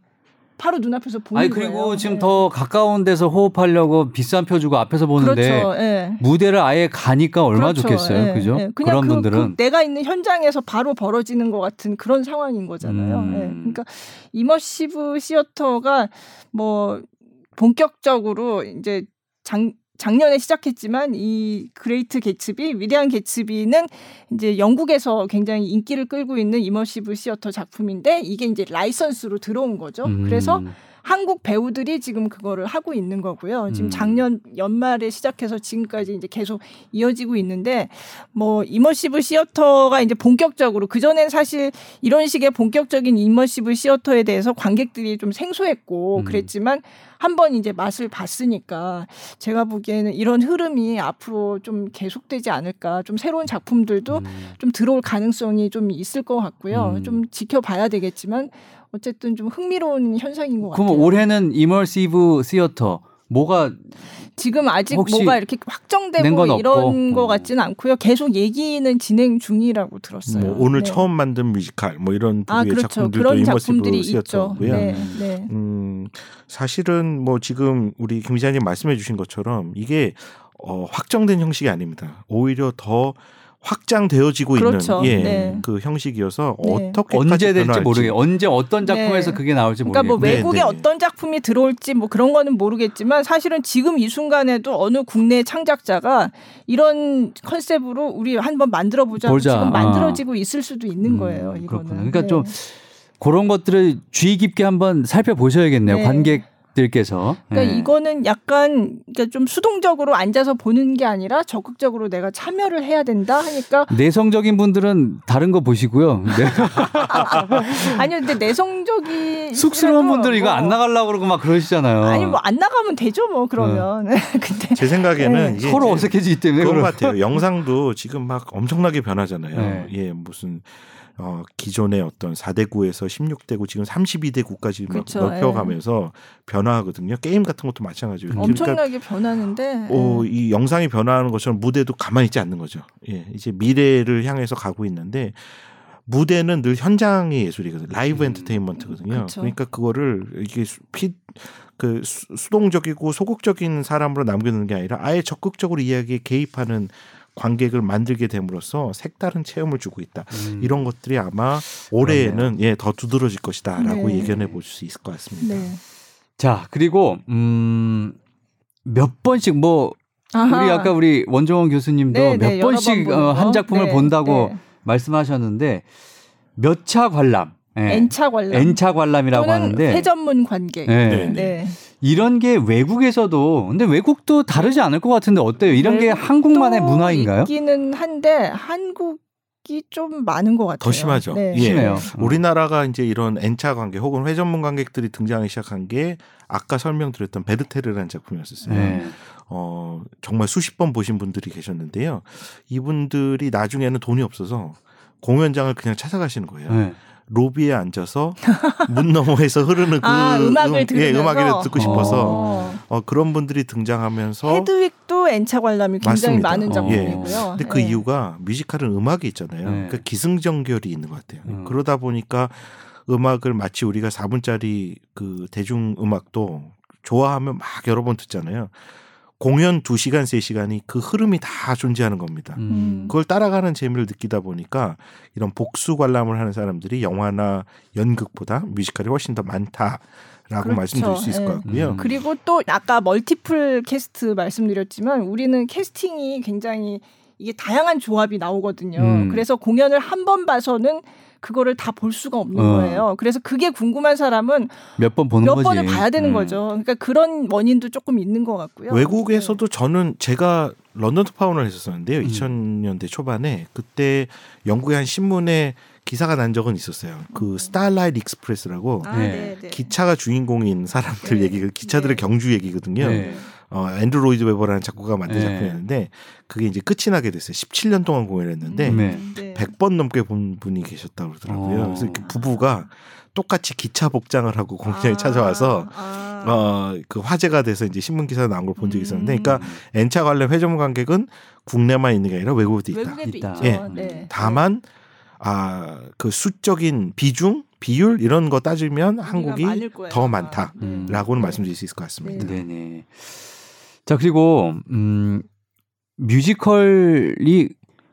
바로 눈앞에서 보는 아니, 그리고 거예요. 그리고 지금 네. 더 가까운 데서 호흡하려고 비싼 표 주고 앞에서 보는데 그렇죠. 네. 무대를 아예 가니까 얼마나 그렇죠. 좋겠어요. 네. 그죠? 네. 그냥 그런 그, 분들은. 그 내가 있는 현장에서 바로 벌어지는 것 같은 그런 상황인 거잖아요. 음. 네. 그러니까 이머시브 시어터가 뭐 본격적으로 이제 장, 작년에 시작했지만 이 그레이트 개츠비, 위대한 개츠비는 이제 영국에서 굉장히 인기를 끌고 있는 이머시브 시어터 작품인데 이게 이제 라이선스로 들어온 거죠. 음. 그래서 한국 배우들이 지금 그거를 하고 있는 거고요. 지금 작년 연말에 시작해서 지금까지 이제 계속 이어지고 있는데, 뭐 이머시브 시어터가 이제 본격적으로, 그전엔 사실 이런 식의 본격적인 이머시브 시어터에 대해서 관객들이 좀 생소했고 음. 그랬지만 한번 이제 맛을 봤으니까 제가 보기에는 이런 흐름이 앞으로 좀 계속되지 않을까, 좀 새로운 작품들도 음. 좀 들어올 가능성이 좀 있을 것 같고요. 음. 좀 지켜봐야 되겠지만 어쨌든 좀 흥미로운 현상인 것 같아요. 그럼 올해는 이머시브 시어터 뭐가 지금 아직 뭐가 이렇게 확정되고 이런 것 같지는 않고요. 계속 얘기는 진행 중이라고 들었어요. 뭐 오늘 네. 처음 만든 뮤지컬 뭐 이런 부류의 아, 그렇죠. 작품들도 이머시브 시어터고요. 네, 네. 음, 사실은 뭐 지금 우리 김 기자님 말씀해 주신 것처럼 이게 어, 확정된 형식이 아닙니다. 오히려 더 확장되어지고 그렇죠. 있는 예, 네. 그 형식이어서 네. 어떻게 언제 될지 모르게 언제 어떤 작품에서 네. 그게 나올지 모르겠고, 그러니까 뭐 외국에 네, 네. 어떤 작품이 들어올지 뭐 그런 거는 모르겠지만 사실은 지금 이 순간에도 어느 국내 창작자가 이런 컨셉으로 우리 한번 만들어보자 지금 만들어지고 아. 있을 수도 있는 거예요. 음, 이거는. 그렇구나. 그러니까 네. 좀 그런 것들을 주의 깊게 한번 살펴보셔야겠네요. 네. 관객 들께서. 그러니까 네. 이거는 약간 그러니까 좀 수동적으로 앉아서 보는 게 아니라 적극적으로 내가 참여를 해야 된다 하니까. 내성적인 분들은 다른 거 보시고요. 네. 아니요, 근데 내성적이 쑥스러운 분들은 이거 뭐... 안 나가려고 그러고 막 그러시잖아요. 아니 뭐 안 나가면 되죠 뭐 그러면. 네. 근데 제 생각에는 네. 서로 어색해지기 때문에 그런 것 같아요. 영상도 지금 막 엄청나게 변하잖아요. 네. 예, 무슨. 어, 기존의 어떤 사 대 구에서 십육 대 구 지금 삼십이 대 구까지 그렇죠, 넓혀가면서 예. 변화하거든요. 게임 같은 것도 마찬가지예요. 엄청나게 그러니까, 변하는데 어, 이 영상이 변화하는 것처럼 무대도 가만히 있지 않는 거죠. 예, 이제 미래를 향해서 가고 있는데 무대는 늘 현장의 예술이거든요. 라이브 음, 엔터테인먼트거든요. 그렇죠. 그러니까 그거를 이게 피, 그 수동적이고 소극적인 사람으로 남겨놓는 게 아니라 아예 적극적으로 이야기에 개입하는 관객을 만들게 됨으로써 색다른 체험을 주고 있다. 음. 이런 것들이 아마 올해에는 예, 더 두드러질 것이다라고 네. 예견해 볼 수 있을 것 같습니다. 네. 자, 그리고 음, 몇 번씩 뭐 아하. 우리 아까 우리 원종원 교수님도 네, 몇 네, 번씩 어, 한 작품을 네, 본다고 네. 말씀하셨는데 몇 차 관람, 네. N차 관람, N차 관람이라고 하는데 회전문 관객. 네. 네. 네. 이런 게 외국에서도, 근데 외국도 다르지 않을 것 같은데 어때요? 이런 게 한국만의 문화인가요? 있기는 한데 한국이 좀 많은 것 같아요. 더 심하죠. 네. 예. 심해요. 우리나라가 이제 이런 N차 관객 혹은 회전문 관객들이 등장하기 시작한 게 아까 설명드렸던 베르테르라는 작품이었어요. 네. 어, 정말 수십 번 보신 분들이 계셨는데요. 이분들이 나중에는 돈이 없어서 공연장을 그냥 찾아가시는 거예요. 네. 로비에 앉아서 문 너머에서 흐르는 그 아, 음악을, 음, 들으면서? 예, 음악을 듣고 싶어서 어, 그런 분들이 등장하면서 헤드윅도 N차 관람이 굉장히 맞습니다. 많은 작품이고요. 예. 근데 그 예. 이유가 뮤지컬은 음악이 있잖아요. 예. 그러니까 기승전결이 있는 것 같아요. 음. 그러다 보니까 음악을 마치 우리가 사 분짜리 그 대중음악도 좋아하면 막 여러 번 듣잖아요. 공연 두 시간, 세 시간이 그 흐름이 다 존재하는 겁니다. 음. 그걸 따라가는 재미를 느끼다 보니까 이런 복수 관람을 하는 사람들이 영화나 연극보다 뮤지컬이 훨씬 더 많다. 라고 그렇죠. 말씀드릴 수 있을 네. 것 같고요. 음. 그리고 또 아까 멀티플 캐스트 말씀드렸지만 우리는 캐스팅이 굉장히 이게 다양한 조합이 나오거든요. 음. 그래서 공연을 한 번 봐서는 그거를 다 볼 수가 없는 어. 거예요. 그래서 그게 궁금한 사람은 몇 번 보는 몇 거지. 번을 봐야 되는 음. 거죠. 그러니까 그런 원인도 조금 있는 것 같고요. 외국에서도 네. 저는 제가 런던 특파원을 했었는데요. 음. 이천 년대 초반에 그때 영국의 한 신문에 기사가 난 적은 있었어요. 그 스타라이트 익스프레스라고 아, 네. 기차가 주인공인 사람들 네. 얘기, 기차들의 네. 경주 얘기거든요. 네. 어, 앤드루 로이드 웨버라는 작곡가가 만든 네. 작품이었는데 그게 이제 끝이 나게 됐어요. 십칠 년 동안 공연했는데 네. 백 번 넘게 본 분이 계셨다고 그러더라고요. 어. 그래서 이렇게 부부가 똑같이 기차 복장을 하고 공연에 아. 찾아와서 아. 어, 그 화제가 돼서 이제 신문 기사에 나온 걸 본 적이 있었는데, 그러니까 N차 관련 회전문 관객은 국내만 있는 게 아니라 외국에도 있다. 외국에도 있다. 예. 네. 다만 아, 그 수적인 비중, 비율 이런 거 따지면 한국이 더 많다라고는 음. 말씀드릴 수 있을 것 같습니다. 네. 네네. 자, 그리고 음, 뮤지컬이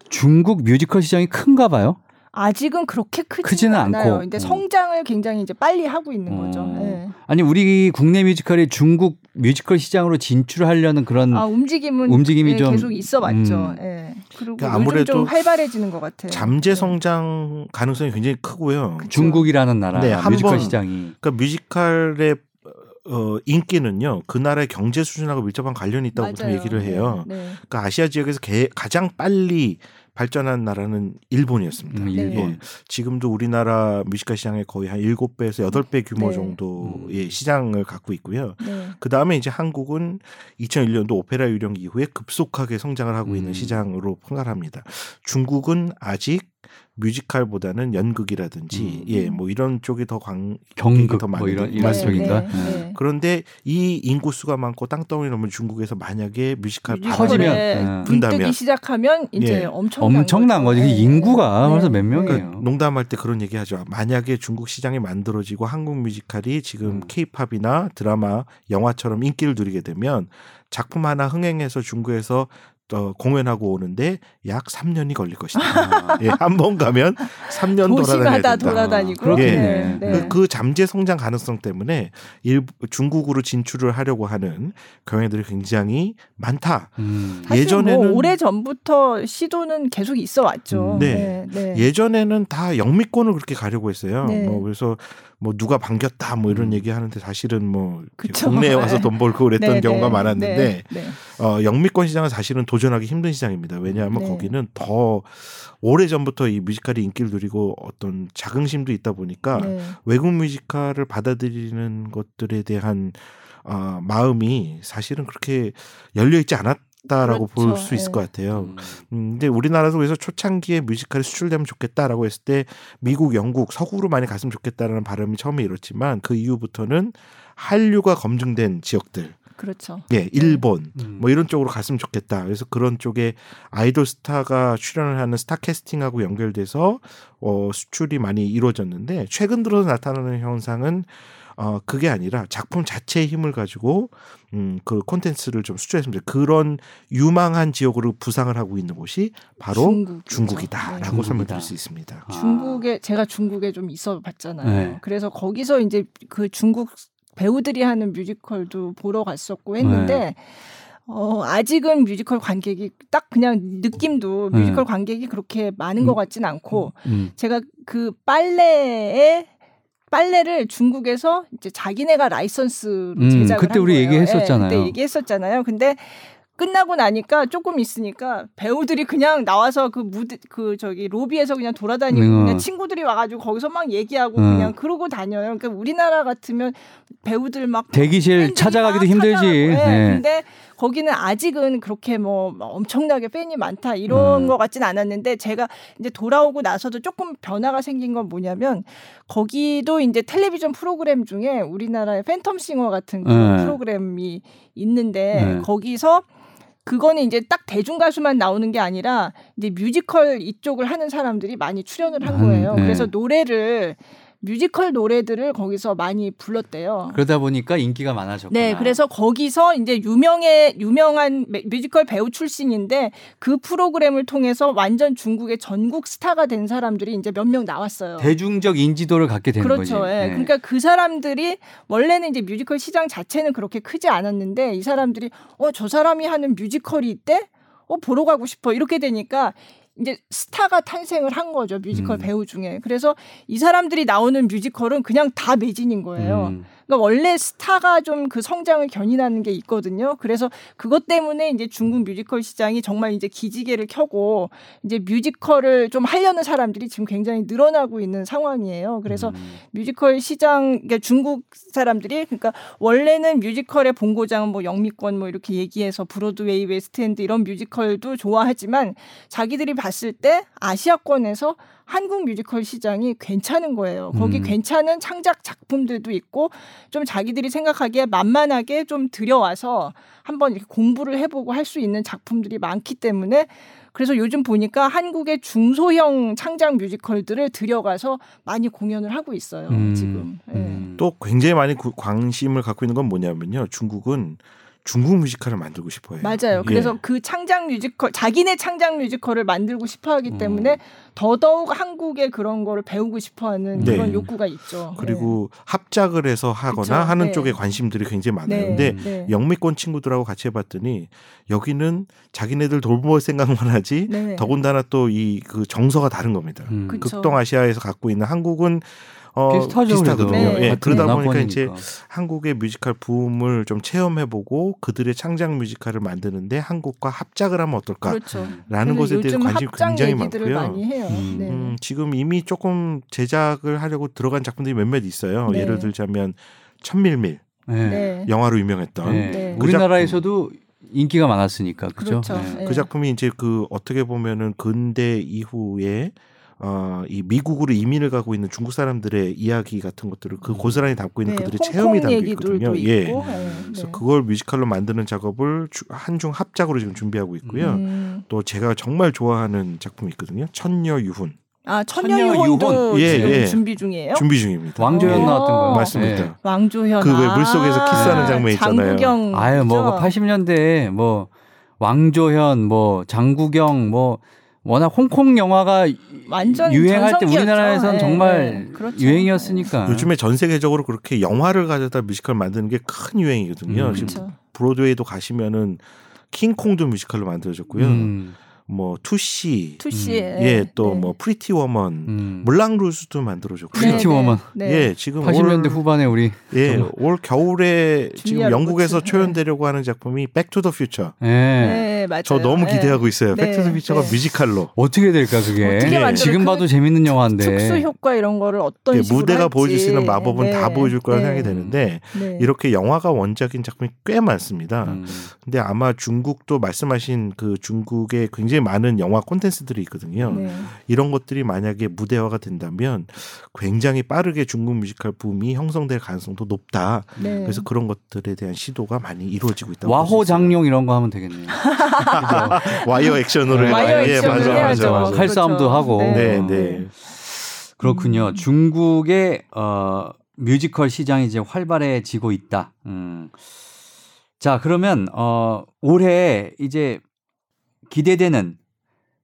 중국 뮤지컬 시장이 큰가 봐요? 아직은 그렇게 크지는, 크지는 않아요. 않고. 근데 성장을 굉장히 이제 빨리 하고 있는 어. 거죠. 네. 아니 우리 국내 뮤지컬이 중국 뮤지컬 시장으로 진출하려는 그런 아, 움직임은 움직임이 네, 좀 계속 있어 왔죠. 음. 네. 그리고 그러니까 아무래도 좀 활발해지는 것 같아요. 잠재 성장 가능성이 굉장히 크고요. 그쵸. 중국이라는 나라 네, 뮤지컬 시장이. 그러니까 뮤지컬의 어, 인기는요 그 나라의 경제 수준하고 밀접한 관련이 있다고 맞아요. 보통 얘기를 해요. 네, 네. 그러니까 아시아 지역에서 개, 가장 빨리 발전한 나라는 일본이었습니다. 음, 일본. 예. 지금도 우리나라 뮤지컬 시장의 거의 한 일곱 배에서 여덟 배 규모 네. 정도의 시장을 갖고 있고요. 네. 그다음에 이제 한국은 이천일 년도 오페라 유령 이후에 급속하게 성장을 하고 음. 있는 시장으로 평가합니다. 중국은 아직 뮤지컬보다는 연극이라든지 음. 예, 뭐 이런 쪽이 더 광, 경극 더 많은 뭐 이런 이런 쪽인가. 네, 네, 네. 그런데 이 인구수가 많고 땅덩이 넘은 중국에서 만약에 뮤지컬 퍼지면 분다면 시작하면 이제 예. 엄청 엄청난 거죠. 거지. 네. 인구가 벌써 네. 몇 명이에요. 그러니까 농담할 때 그런 얘기하죠. 만약에 중국 시장이 만들어지고 한국 뮤지컬이 지금 음. 케이팝이나 드라마, 영화처럼 인기를 누리게 되면 작품 하나 흥행해서 중국에서 어, 공연하고 오는데 약 삼 년이 걸릴 것이다. 아. 예, 한번 가면 삼 년 돌아다녀야 된다. 돌아다니고. 예. 네, 네. 그 잠재 성장 가능성 때문에 일, 중국으로 진출을 하려고 하는 경영들이 굉장히 많다. 음. 예전에는 뭐 오래 전부터 시도는 계속 있어 왔죠. 네. 네, 네. 예전에는 다 영미권을 그렇게 가려고 했어요. 네. 뭐 그래서 뭐 누가 반겼다 뭐 이런 얘기하는데 사실은 뭐 그쵸. 국내에 와서 네. 돈 벌고 그랬던 네, 경우가 네, 많았는데 네, 네. 어, 영미권 시장은 사실은 도전하기 힘든 시장입니다. 왜냐하면 네. 거기는 더 오래전부터 이 뮤지컬이 인기를 누리고 어떤 자긍심도 있다 보니까 네. 외국 뮤지컬을 받아들이는 것들에 대한 어, 마음이 사실은 그렇게 열려있지 않았다. 라고 그렇죠. 볼 수 있을 네. 것 같아요. 음, 근데 우리나라에서 그래서 초창기에 뮤지컬이 수출되면 좋겠다라고 했을 때 미국, 영국, 서구로 많이 갔으면 좋겠다라는 바람이 처음에 이렇지만 그 이후부터는 한류가 검증된 지역들, 그렇죠. 예, 일본 네. 뭐 이런 쪽으로 갔으면 좋겠다. 그래서 그런 쪽에 아이돌 스타가 출연을 하는 스타 캐스팅하고 연결돼서 어, 수출이 많이 이루어졌는데 최근 들어서 나타나는 현상은. 어, 그게 아니라 작품 자체의 힘을 가지고 음, 그 콘텐츠를 좀 수출했습니다. 그런 유망한 지역으로 부상을 하고 있는 곳이 바로 중국이죠. 중국이다라고 네. 설명드릴 수 있습니다. 아. 중국에 제가 중국에 좀 있어 봤잖아요. 네. 그래서 거기서 이제 그 중국 배우들이 하는 뮤지컬도 보러 갔었고 했는데 네. 어, 아직은 뮤지컬 관객이 딱 그냥 느낌도 뮤지컬 네. 관객이 그렇게 많은 음, 것 같진 않고 음. 제가 그 빨래에 빨래를 중국에서 이제 자기네가 라이선스로 음, 제작을 한 거예요. 그때 우리 얘기했었잖아요. 네, 그때 얘기했었잖아요. 근데 끝나고 나니까 조금 있으니까 배우들이 그냥 나와서 그 무드 그 저기 로비에서 그냥 돌아다니고 음. 그냥 친구들이 와가지고 거기서 막 얘기하고 음. 그냥 그러고 다녀요. 그러니까 우리나라 같으면 배우들 막 대기실 찾아가기도 막 힘들지. 네. 근데 거기는 아직은 그렇게 뭐 엄청나게 팬이 많다 이런 음. 것 같진 않았는데 제가 이제 돌아오고 나서도 조금 변화가 생긴 건 뭐냐면 거기도 이제 텔레비전 프로그램 중에 우리나라의 팬텀싱어 같은 음. 프로그램이 있는데 음. 거기서 그거는 이제 딱 대중 가수만 나오는 게 아니라 이제 뮤지컬 이쪽을 하는 사람들이 많이 출연을 한 거예요. 음, 네. 그래서 노래를 뮤지컬 노래들을 거기서 많이 불렀대요. 그러다 보니까 인기가 많아졌구나. 네, 그래서 거기서 이제 유명해 유명한 뮤지컬 배우 출신인데 그 프로그램을 통해서 완전 중국의 전국 스타가 된 사람들이 이제 몇 명 나왔어요. 대중적 인지도를 갖게 되는 거죠. 그렇죠. 예. 네. 그러니까 그 사람들이 원래는 이제 뮤지컬 시장 자체는 그렇게 크지 않았는데 이 사람들이 어, 저 사람이 하는 뮤지컬이 있대? 어, 보러 가고 싶어. 이렇게 되니까 이제 스타가 탄생을 한 거죠. 뮤지컬 음. 배우 중에. 그래서 이 사람들이 나오는 뮤지컬은 그냥 다 매진인 거예요. 음. 그러니까 원래 스타가 좀 그 성장을 견인하는 게 있거든요. 그래서 그것 때문에 이제 중국 뮤지컬 시장이 정말 이제 기지개를 켜고 이제 뮤지컬을 좀 하려는 사람들이 지금 굉장히 늘어나고 있는 상황이에요. 그래서 음. 뮤지컬 시장, 그러니까 중국 사람들이 그러니까 원래는 뮤지컬의 본고장은 뭐 영미권 뭐 이렇게 얘기해서 브로드웨이, 웨스트엔드 이런 뮤지컬도 좋아하지만 자기들이 봤을 때 아시아권에서 한국 뮤지컬 시장이 괜찮은 거예요. 거기 음. 괜찮은 창작 작품들도 있고 좀 자기들이 생각하기에 만만하게 좀 들여와서 한번 이렇게 공부를 해보고 할 수 있는 작품들이 많기 때문에 그래서 요즘 보니까 한국의 중소형 창작 뮤지컬들을 들여가서 많이 공연을 하고 있어요. 음. 지금. 음. 예. 또 굉장히 많이 구, 관심을 갖고 있는 건 뭐냐면요. 중국은 중국 뮤지컬을 만들고 싶어요. 맞아요. 그래서 예. 그 창작 뮤지컬, 자기네 창작 뮤지컬을 만들고 싶어하기 때문에 음. 더더욱 한국의 그런 거를 배우고 싶어하는 네. 그런 욕구가 있죠. 그리고 네. 합작을 해서 하거나 그쵸? 하는 네. 쪽에 관심들이 굉장히 많아요. 네. 근데 네. 영미권 친구들하고 같이 해봤더니 여기는 자기네들 돌볼 생각만 하지 네. 더군다나 또 이 그 정서가 다른 겁니다. 음. 극동아시아에서 갖고 있는 한국은 어, 비슷하죠. 비슷하거든요. 네. 예, 그러다 보니까 문화권이니까. 이제 한국의 뮤지컬 붐을 좀 체험해보고 그들의 창작 뮤지컬을 만드는데 한국과 합작을 하면 어떨까라는 그렇죠. 것에 대해서 관심이 굉장히 많고요. 많이 해요. 음. 네. 음, 지금 이미 조금 제작을 하려고 들어간 작품들이 몇몇 있어요. 네. 예를 들자면 천밀밀 네. 네. 영화로 유명했던 네. 네. 그 우리나라에서도 인기가 많았으니까 그죠? 그렇죠. 네. 네. 그 작품이 이제 그 어떻게 보면은 근대 이후에 어, 이 미국으로 이민을 가고 있는 중국 사람들의 이야기 같은 것들을 그 고스란히 담고 있는 네, 그들의 체험이 담겨 있거든요. 예. 있고, 네. 그래서 그걸 뮤지컬로 만드는 작업을 한중 합작으로 지금 준비하고 있고요. 음. 또 제가 정말 좋아하는 작품이 있거든요. 천녀유혼. 아, 천녀유혼도 예, 예. 준비 중이에요? 준비 중입니다. 왕조현 나왔던 거예요. 맞습니다. 네. 왕조현. 그 왜 물속에서 키스하는 장면 있잖아요. 장국영. 아유, 뭐 팔십 년대에 뭐 왕조현, 뭐 장국영, 뭐 워낙 홍콩 영화가 완전 유행할 전성기였죠. 때 우리나라에선 네. 정말 그렇죠. 유행이었으니까. 요즘에 전 세계적으로 그렇게 영화를 가져다 뮤지컬 만드는 게 큰 유행이거든요. 음, 지금 그렇죠. 브로드웨이도 가시면은 킹콩도 뮤지컬로 만들어졌고요. 음. 뭐 투시, 투시, 음. 예, 또 뭐 네. 프리티 우먼, 음. 물랑루스도 만들어졌고 프리티 우먼, 네. 네. 예, 지금 팔십 년대 올, 후반에 우리 예, 정말. 올 겨울에 지금 영국에서 그치. 초연되려고 하는 작품이 백투더퓨처. 네. 네, 맞아요. 저 너무 기대하고 있어요. 네. 백투더퓨처가 네. 뮤지컬로 어떻게 될까 그게? 어떻게 예. 지금 봐도 재밌는 영화인데 특수 효과 이런 거를 어떤 예, 식으로 무대가 할지. 보여줄 수 있는 마법은 네. 다 보여줄 거라고 네. 생각이 되는데 네. 이렇게 영화가 원작인 작품이 꽤 많습니다. 음. 근데 아마 중국도 말씀하신 그 중국의 굉장히 많은 영화 콘텐츠들이 있거든요. 네. 이런 것들이 만약에 무대화가 된다면 굉장히 빠르게 중국 뮤지컬 붐이 형성될 가능성도 높다. 네. 그래서 그런 것들에 대한 시도가 많이 이루어지고 있다고. 와호 장룡 이런 거 하면 되겠네요. 와이어 액션으로 해요. 와이어 예, 액션으로 맞아, 맞아, 맞아. 칼싸움도 그렇죠. 하고. 네, 네. 그렇군요. 음. 중국의 어, 뮤지컬 시장이 이제 활발해지고 있다. 음. 자, 그러면 어, 올해 이제 기대되는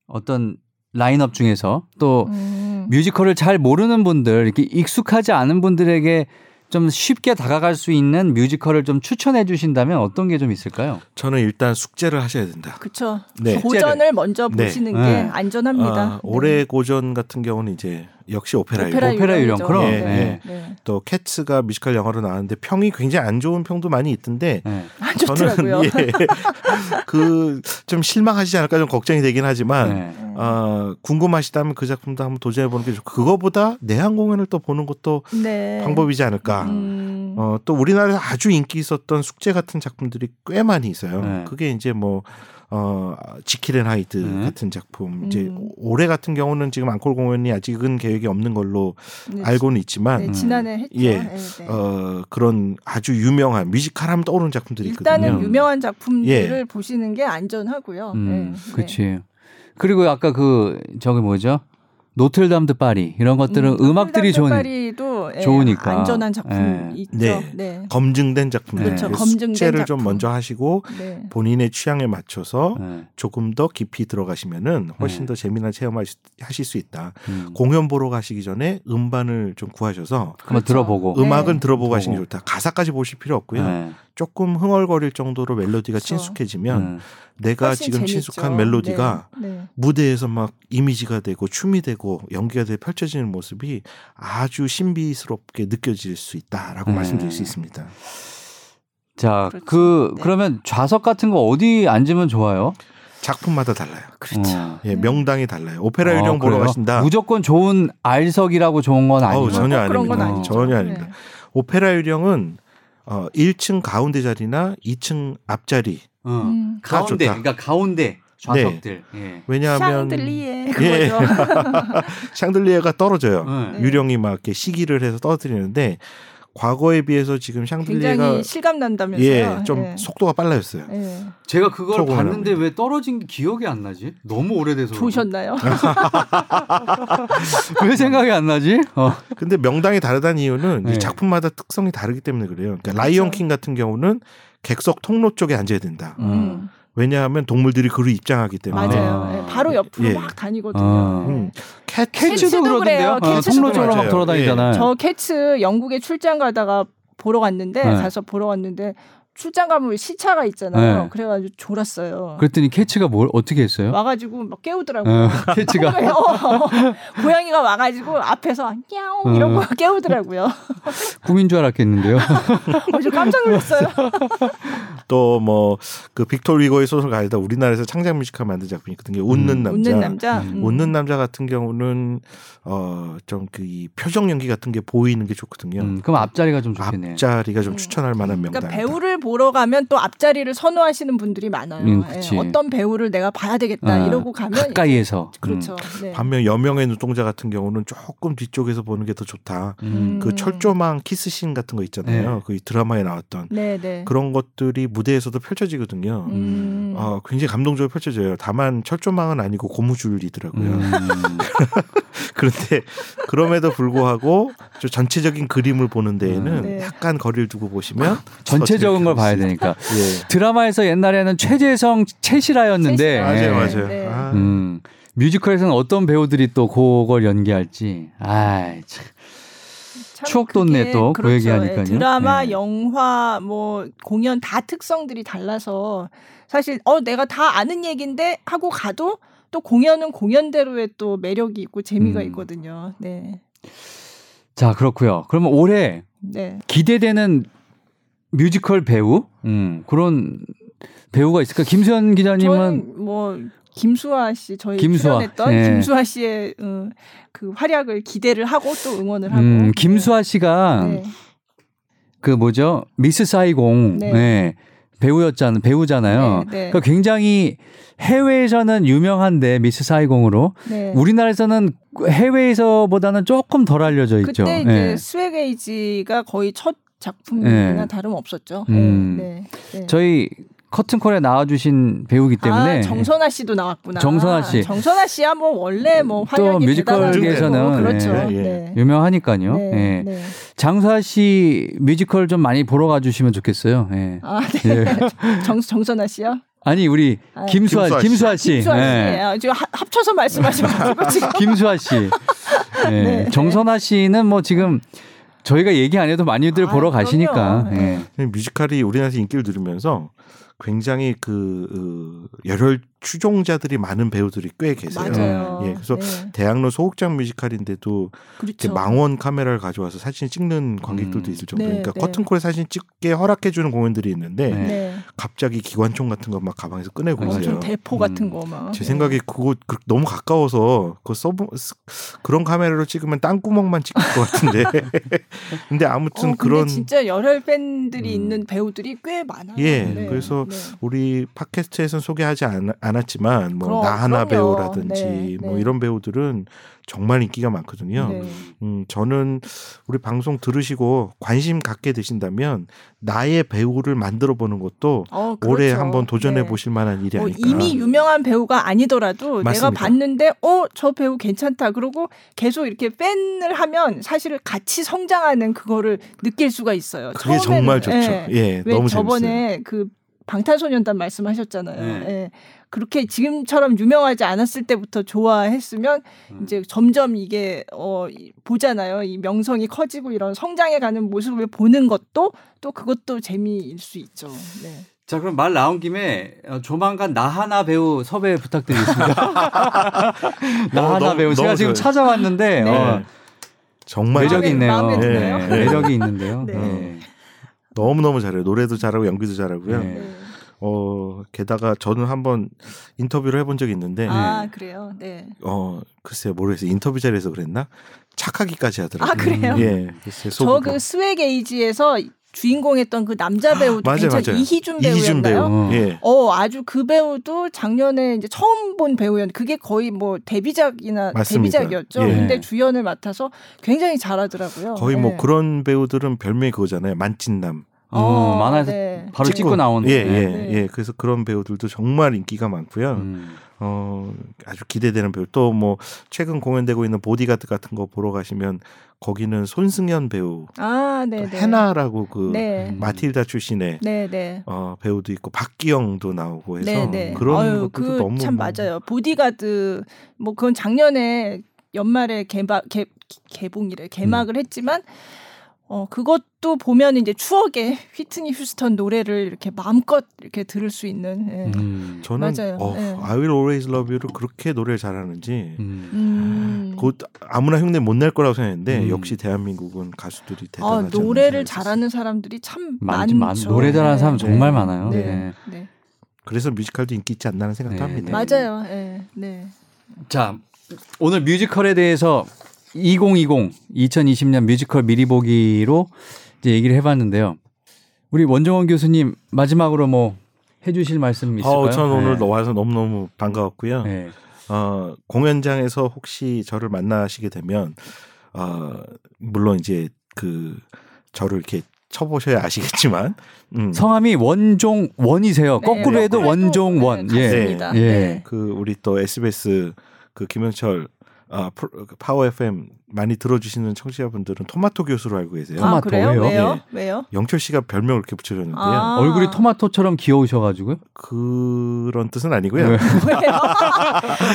어떤 라인업 중에서 또 음. 뮤지컬을 잘 모르는 분들, 이렇게 익숙하지 않은 분들에게 좀 쉽게 다가갈 수 있는 뮤지컬을 좀 추천해 주신다면 어떤 게 좀 있을까요? 저는 일단 숙제를 하셔야 된다. 그렇죠. 네. 고전을 먼저 네. 보시는 네. 게 안전합니다. 아, 네. 올해 고전 같은 경우는 이제 역시 오페라, 오페라 유령. 오페라 유령. 그럼. 네. 네. 네. 또 캐츠가 뮤지컬 영화로 나왔는데 평이 굉장히 안 좋은 평도 많이 있던데 네. 안 좋더라고요. 저는 예, 그 좀 실망하시지 않을까 좀 걱정이 되긴 하지만 네. 어, 궁금하시다면 그 작품도 한번 도전해보는 게 좋고 그거보다 내한 공연을 또 보는 것도 네. 방법이지 않을까. 음. 어, 또 우리나라에서 아주 인기 있었던 숙제 같은 작품들이 꽤 많이 있어요. 네. 그게 이제 뭐 어, 지킬앤 하이드 네. 같은 작품. 이제 음. 올해 같은 경우는 지금 앙콜 공연이 아직은 계획이 없는 걸로 네, 알고는 있지만 네, 지난해 했죠. 예, 네, 네. 어, 그런 아주 유명한 뮤지컬 하면 떠오르는 작품들이 일단은 있거든요. 일단은 유명한 작품들을 예. 보시는 게 안전하고요. 음, 네. 그렇지. 네. 그리고 아까 그 저기 뭐죠? 노틀담드 파리 이런 것들은 음, 음악들이 좋은, 파리도, 예, 좋으니까 안전한 작품이죠. 예. 네. 네. 검증된 작품들. 그렇죠. 검증된 숙제를 작품. 좀 먼저 하시고 네. 본인의 취향에 맞춰서 네. 조금 더 깊이 들어가시면은 훨씬 네. 더 재미난 체험하실 수 있다. 음. 공연 보러 가시기 전에 음반을 좀 구하셔서 한번 들어보고 음악은 네. 들어보고 가시는 게 좋다. 가사까지 보실 필요 없고요. 네. 조금 흥얼거릴 정도로 멜로디가 그렇죠. 친숙해지면 네. 내가 지금 재밌죠. 친숙한 멜로디가 네. 네. 무대에서 막 이미지가 되고 춤이 되고 연기가 되고 펼쳐지는 모습이 아주 신비스럽게 느껴질 수 있다라고 네. 말씀드릴 수 있습니다. 자, 그렇죠. 그 네. 그러면 좌석 같은 거 어디 앉으면 좋아요? 작품마다 달라요. 그렇죠. 어. 예, 명당이 달라요. 오페라 유령 어, 보러 가신다. 무조건 좋은 알석이라고 좋은 건 아니에요. 전혀 아닙니다. 그런 건 아니죠. 전혀 아닙니다. 네. 오페라 유령은 어, 일 층 가운데 자리나 이 층 앞자리. 음. 가운데, 좋다. 그러니까 가운데 좌석들. 네. 예. 왜냐하면 샹들리에. 예. 샹들리에가 떨어져요. 네. 유령이 막 이렇게 시기를 해서 떨어뜨리는데 과거에 비해서 지금 샹들리에가 굉장히 실감 난다면서요. 예, 좀 예. 속도가 빨라졌어요. 예. 제가 그걸 봤는데 왜 떨어진 게 기억이 안 나지? 너무 오래돼서. 보셨나요? 왜 생각이 안 나지? 어. 근데 명당이 다르다는 이유는 네. 이 작품마다 특성이 다르기 때문에 그래요. 그러니까 라이온킹 같은 경우는 객석 통로 쪽에 앉아야 된다. 음. 왜냐하면 동물들이 그로 입장하기 때문에 맞아요. 네, 바로 옆으로 예. 막 다니거든요. 아. 음. 캐, 캐츠도 그러던데요. 아, 통로 쪽으로 막 돌아다니잖아요. 예. 저 캐츠 영국에 출장 가다가 보러 갔는데 가서 네. 보러 갔는데 출장 가면 시차가 있잖아요. 네. 그래가지고 졸았어요. 그랬더니 캐츠가 뭘 어떻게 했어요? 와가지고 막 깨우더라고요. 어, 캐츠가 어, 고양이가 와가지고 앞에서 야옹 이런 거 깨우더라고요. 꿈인 줄 알았겠는데요. 어, 저 깜짝 놀랐어요. 또 뭐 그 빅토르 위고의 소설 가이다 우리나라에서 창작 뮤지컬 만든 작품이 있거든요. 웃는 음. 남자. 웃는 남자. 음. 웃는 남자 같은 경우는 어, 좀 그 이 표정 연기 같은 게 보이는 게 좋거든요. 음, 그럼 앞자리가 좀 좋겠네요. 앞자리가 좀 음. 추천할 만한 명단. 그러니까 배우를 보러 가면 또 앞자리를 선호하시는 분들이 많아요. 음, 예, 어떤 배우를 내가 봐야 되겠다 아, 이러고 가면 가까이에서 그렇죠. 음. 네. 반면 여명의 눈동자 같은 경우는 조금 뒤쪽에서 보는 게 더 좋다. 음. 그 철조망 키스씬 같은 거 있잖아요. 네. 그 드라마에 나왔던 네, 네. 그런 것들이 무대에서도 펼쳐지거든요. 음. 어, 굉장히 감동적으로 펼쳐져요. 다만 철조망은 아니고 고무줄이더라고요. 음. 그런데 그럼에도 불구하고 저 전체적인 그림을 보는 데에는 네. 약간 거리를 두고 보시면 전체적인 걸 봐야 되니까 예. 드라마에서 옛날에는 최재성, 최실아였는데 맞아요, 맞아요. 네. 아. 음, 뮤지컬에서는 어떤 배우들이 또 그걸 연기할지 아이 참. 추억 돋네 또 그 얘기하니까요. 드라마, 네. 영화, 뭐 공연 다 특성들이 달라서 사실 어 내가 다 아는 얘기인데 하고 가도 또 공연은 공연대로의 또 매력이 있고 재미가 음. 있거든요. 네. 자 그렇고요. 그러면 올해 네. 기대되는 뮤지컬 배우 음, 그런 배우가 있을까? 김수현 기자님은 뭐 김수아 씨 저희 김수아. 출연했던 네. 김수아 씨의 음, 그 활약을 기대를 하고 또 응원을 하고 음, 김수아 씨가 네. 그 뭐죠 미스 사이공 네. 네. 배우였잖아요. 배우잖아요. 네, 네. 그러니까 굉장히 해외에서는 유명한데 미스 사이공으로 네. 우리나라에서는 해외에서보다는 조금 덜 알려져 있죠. 그때 이제 네. 스웨게이지가 거의 첫 작품이나 네. 다름 없었죠. 음. 네. 네. 저희 커튼콜에 나와주신 배우기 때문에 아, 정선아 씨도 나왔구나. 정선아 씨, 정선아 씨야 뭐 원래 뭐 활약이 뮤지컬계에서는 그렇죠. 네. 네. 네. 유명하니까요. 네. 네. 네. 장수아 씨 뮤지컬 좀 많이 보러 가주시면 좋겠어요. 네. 아, 네. 네. 정 정선아 씨요? 아니 우리 아, 김수아, 김수아 씨, 김수아 씨, 네. 네. 지금 합쳐서 말씀하지 마시고 지금 김수아 씨, 네. 네. 정선아 씨는 뭐 지금. 저희가 얘기 안 해도 많이들 보러 아, 가시니까 네. 뮤지컬이 우리나라에서 인기를 누리면서 굉장히 그 열혈 추종자들이 많은 배우들이 꽤 계세요. 맞아요. 예, 그래서 네. 대학로 소극장 뮤지컬인데도 그렇죠. 이렇게 망원 카메라를 가져와서 사진 찍는 관객들도 음. 있을 정도니까 네, 네. 커튼콜에 사진 찍게 허락해주는 공연들이 있는데 네. 갑자기 기관총 같은 거 막 가방에서 꺼내고 어, 오세요. 대포 같은 음. 거 막. 제 생각에 그거 너무 가까워서 그 서브 그런 카메라로 찍으면 땅구멍만 찍을 것 같은데. 근데 아무튼 어, 근데 그런 진짜 열혈 팬들이 음. 있는 배우들이 꽤 많아요. 예, 네. 그래서 네. 우리 팟캐스트에서는 소개하지 않. 않았지만 뭐 그럼, 나하나 그럼요. 배우라든지 네, 뭐 네. 이런 배우들은 정말 인기가 많거든요. 네. 음, 저는 우리 방송 들으시고 관심 갖게 되신다면 나의 배우를 만들어 보는 것도 어, 그렇죠. 올해 한번 도전해 네. 보실 만한 일이 아닐까. 어, 이미 유명한 배우가 아니더라도 맞습니다. 내가 봤는데 어, 저 배우 괜찮다. 그러고 계속 이렇게 팬을 하면 사실 같이 성장하는 그거를 느낄 수가 있어요. 그게 처음에는, 정말 좋죠. 예, 예, 왜 너무 저번에 재밌어요. 그 방탄소년단 말씀하셨잖아요. 네. 예. 그렇게 지금처럼 유명하지 않았을 때부터 좋아했으면 음. 이제 점점 이게 어, 보잖아요. 이 명성이 커지고 이런 성장해가는 모습을 보는 것도 또 그것도 재미일 수 있죠. 네. 자 그럼 말 나온 김에 조만간 나하나 배우 섭외 부탁드리겠습니다. 나하나 너무, 배우 너무, 제가 너무 지금 좋아요. 찾아왔는데 네. 어, 정말 매력이 있네요. 네. 네. 매력이 있는데요. 네. 네. 너무너무 잘해요. 노래도 잘하고 연기도 잘하고요. 네. 어, 게다가 저는 한번 인터뷰를 해본 적이 있는데. 아, 그래요? 네. 어, 글쎄요. 모르겠어요. 인터뷰 자리에서 그랬나? 착하기까지 하더라고요. 아, 그래요? 음, 예. 저 그 스웨게이지에서 주인공했던 그 남자 배우도 맞아요, 괜찮아요. 이희준 배우였나요? 배우. 어. 예. 어, 아주 그 배우도 작년에 이제 처음 본 배우였는데 그게 거의 뭐 데뷔작이나 맞습니다. 데뷔작이었죠. 예. 근데 주연을 맡아서 굉장히 잘하더라고요. 거의 네. 뭐 그런 배우들은 별명이 그거잖아요. 만찢남. 어, 음, 만화에서 네. 바로 찍고, 찍고 나오는. 예, 예, 네. 예. 그래서 그런 배우들도 정말 인기가 많고요. 음. 어, 아주 기대되는 배우. 또 뭐 최근 공연되고 있는 보디가드 같은 거 보러 가시면 거기는 손승연 배우, 아, 네, 네. 해나라고 그 네. 마틸다 출신의 네, 네. 어, 배우도 있고 박기영도 나오고 해서 네, 네. 그런 아유, 것들도 그 너무 참 뭐... 맞아요. 보디가드 뭐 그건 작년에 연말에 개막 개 개봉이래 개막을 음. 했지만. 어, 그것도 보면 이제 추억의 휘트니 휴스턴 노래를 이렇게 마음껏 이렇게 들을 수 있는. 예. 음. 저는 맞아요. 어, 예. I Will Always Love You를 그렇게 노래를 잘하는지 음. 곧 아무나 흉내 못 낼 거라고 생각했는데 음. 역시 대한민국은 가수들이 대단하죠. 아, 노래를 잘하는 사람들이 참 많, 많죠. 노래 잘하는 사람 네. 정말 많아요. 네. 네. 네. 그래서 뮤지컬도 인기 있지 않나는 생각도 네. 합니다. 맞아요. 네. 네. 자, 오늘 뮤지컬에 대해서 이천이십, 이천이십 년 뮤지컬 미리 보기로 이제 얘기를 해봤는데요. 우리 원종원 교수님 마지막으로 뭐 해주실 말씀 있을까요? 어, 저는 네. 오늘 와서 너무너무 반가웠고요. 네. 어, 공연장에서 혹시 저를 만나시게 되면 어, 물론 이제 그 저를 이렇게 쳐보셔야 아시겠지만 음. 성함이 원종원이세요. 네, 거꾸로 해도 원종원. 네, 예. 네. 예. 그 우리 또 에스비에스 그 김영철 아, 파워 에프엠 많이 들어주시는 청취자분들은 토마토 교수로 알고 계세요. 아, 토마토예요? 왜요? 네. 왜요? 영철 씨가 별명을 이렇게 붙여줬는데요. 아~ 얼굴이 토마토처럼 귀여우셔가지고요. 그런 뜻은 아니고요. 네.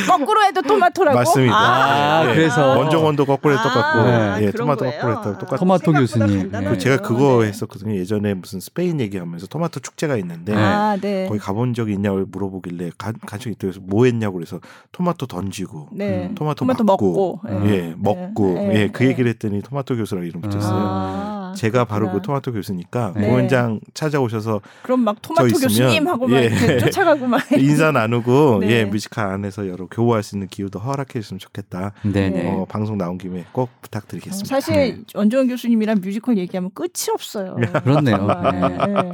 거꾸로 해도 토마토라고? 맞습니다. 아, 네. 그래서 원종원도 거꾸로 해도 똑같고, 아, 네. 네. 토마토 거꾸로 해도 똑같고. 토마토 교수님. 네. 제가 그거 했었거든요. 예전에 무슨 스페인 얘기하면서 토마토 축제가 있는데 아, 네. 거기 가본 적이 있냐고 물어보길래 간간적 있다고 해서 뭐 했냐고 그래서 토마토 던지고, 네. 음. 토마토, 토마토 먹고, 먹고. 네. 예, 먹고. 예, 예, 그 얘기를 했더니 토마토 교수라고 이름 붙였어요. 아, 제가 바로 그렇구나. 그 토마토 교수니까 네. 공연장 찾아오셔서 그럼 막 토마토 교수님 하고 막 예. 이렇게 쫓아가고 막 인사 나누고 네. 예, 뮤지컬 안에서 여러 교화할 수 있는 기회도 허락해 주셨으면 좋겠다. 네네. 어, 방송 나온 김에 꼭 부탁드리겠습니다. 사실 네. 원종원 교수님이랑 뮤지컬 얘기하면 끝이 없어요. 그렇네요. 네.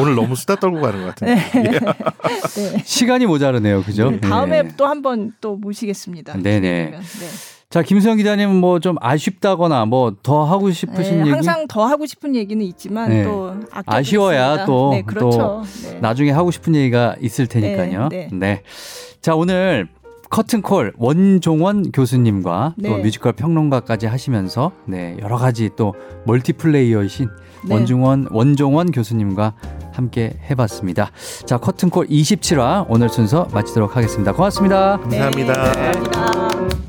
오늘 너무 수다 떨고 가는 것 같은데 네. 네. 시간이 모자르네요, 그죠? 네. 다음에 네. 또 한 번 또 모시겠습니다. 네네. 네. 자, 김수현 기자님 뭐 좀 아쉽다거나 뭐 더 하고 싶으신 네, 얘기? 항상 더 하고 싶은 얘기는 있지만 네. 또 아쉬워야 또, 네, 그렇죠. 또 네. 나중에 하고 싶은 얘기가 있을 테니까요. 네. 네. 네. 자, 오늘 커튼콜 원종원 교수님과 네. 또 뮤지컬 평론가까지 하시면서 네, 여러 가지 또 멀티플레이어이신 네. 원종원 원종원 교수님과 함께 해봤습니다. 자, 커튼콜 이십칠 화 오늘 순서 마치도록 하겠습니다. 고맙습니다. 감사합니다. 네, 감사합니다.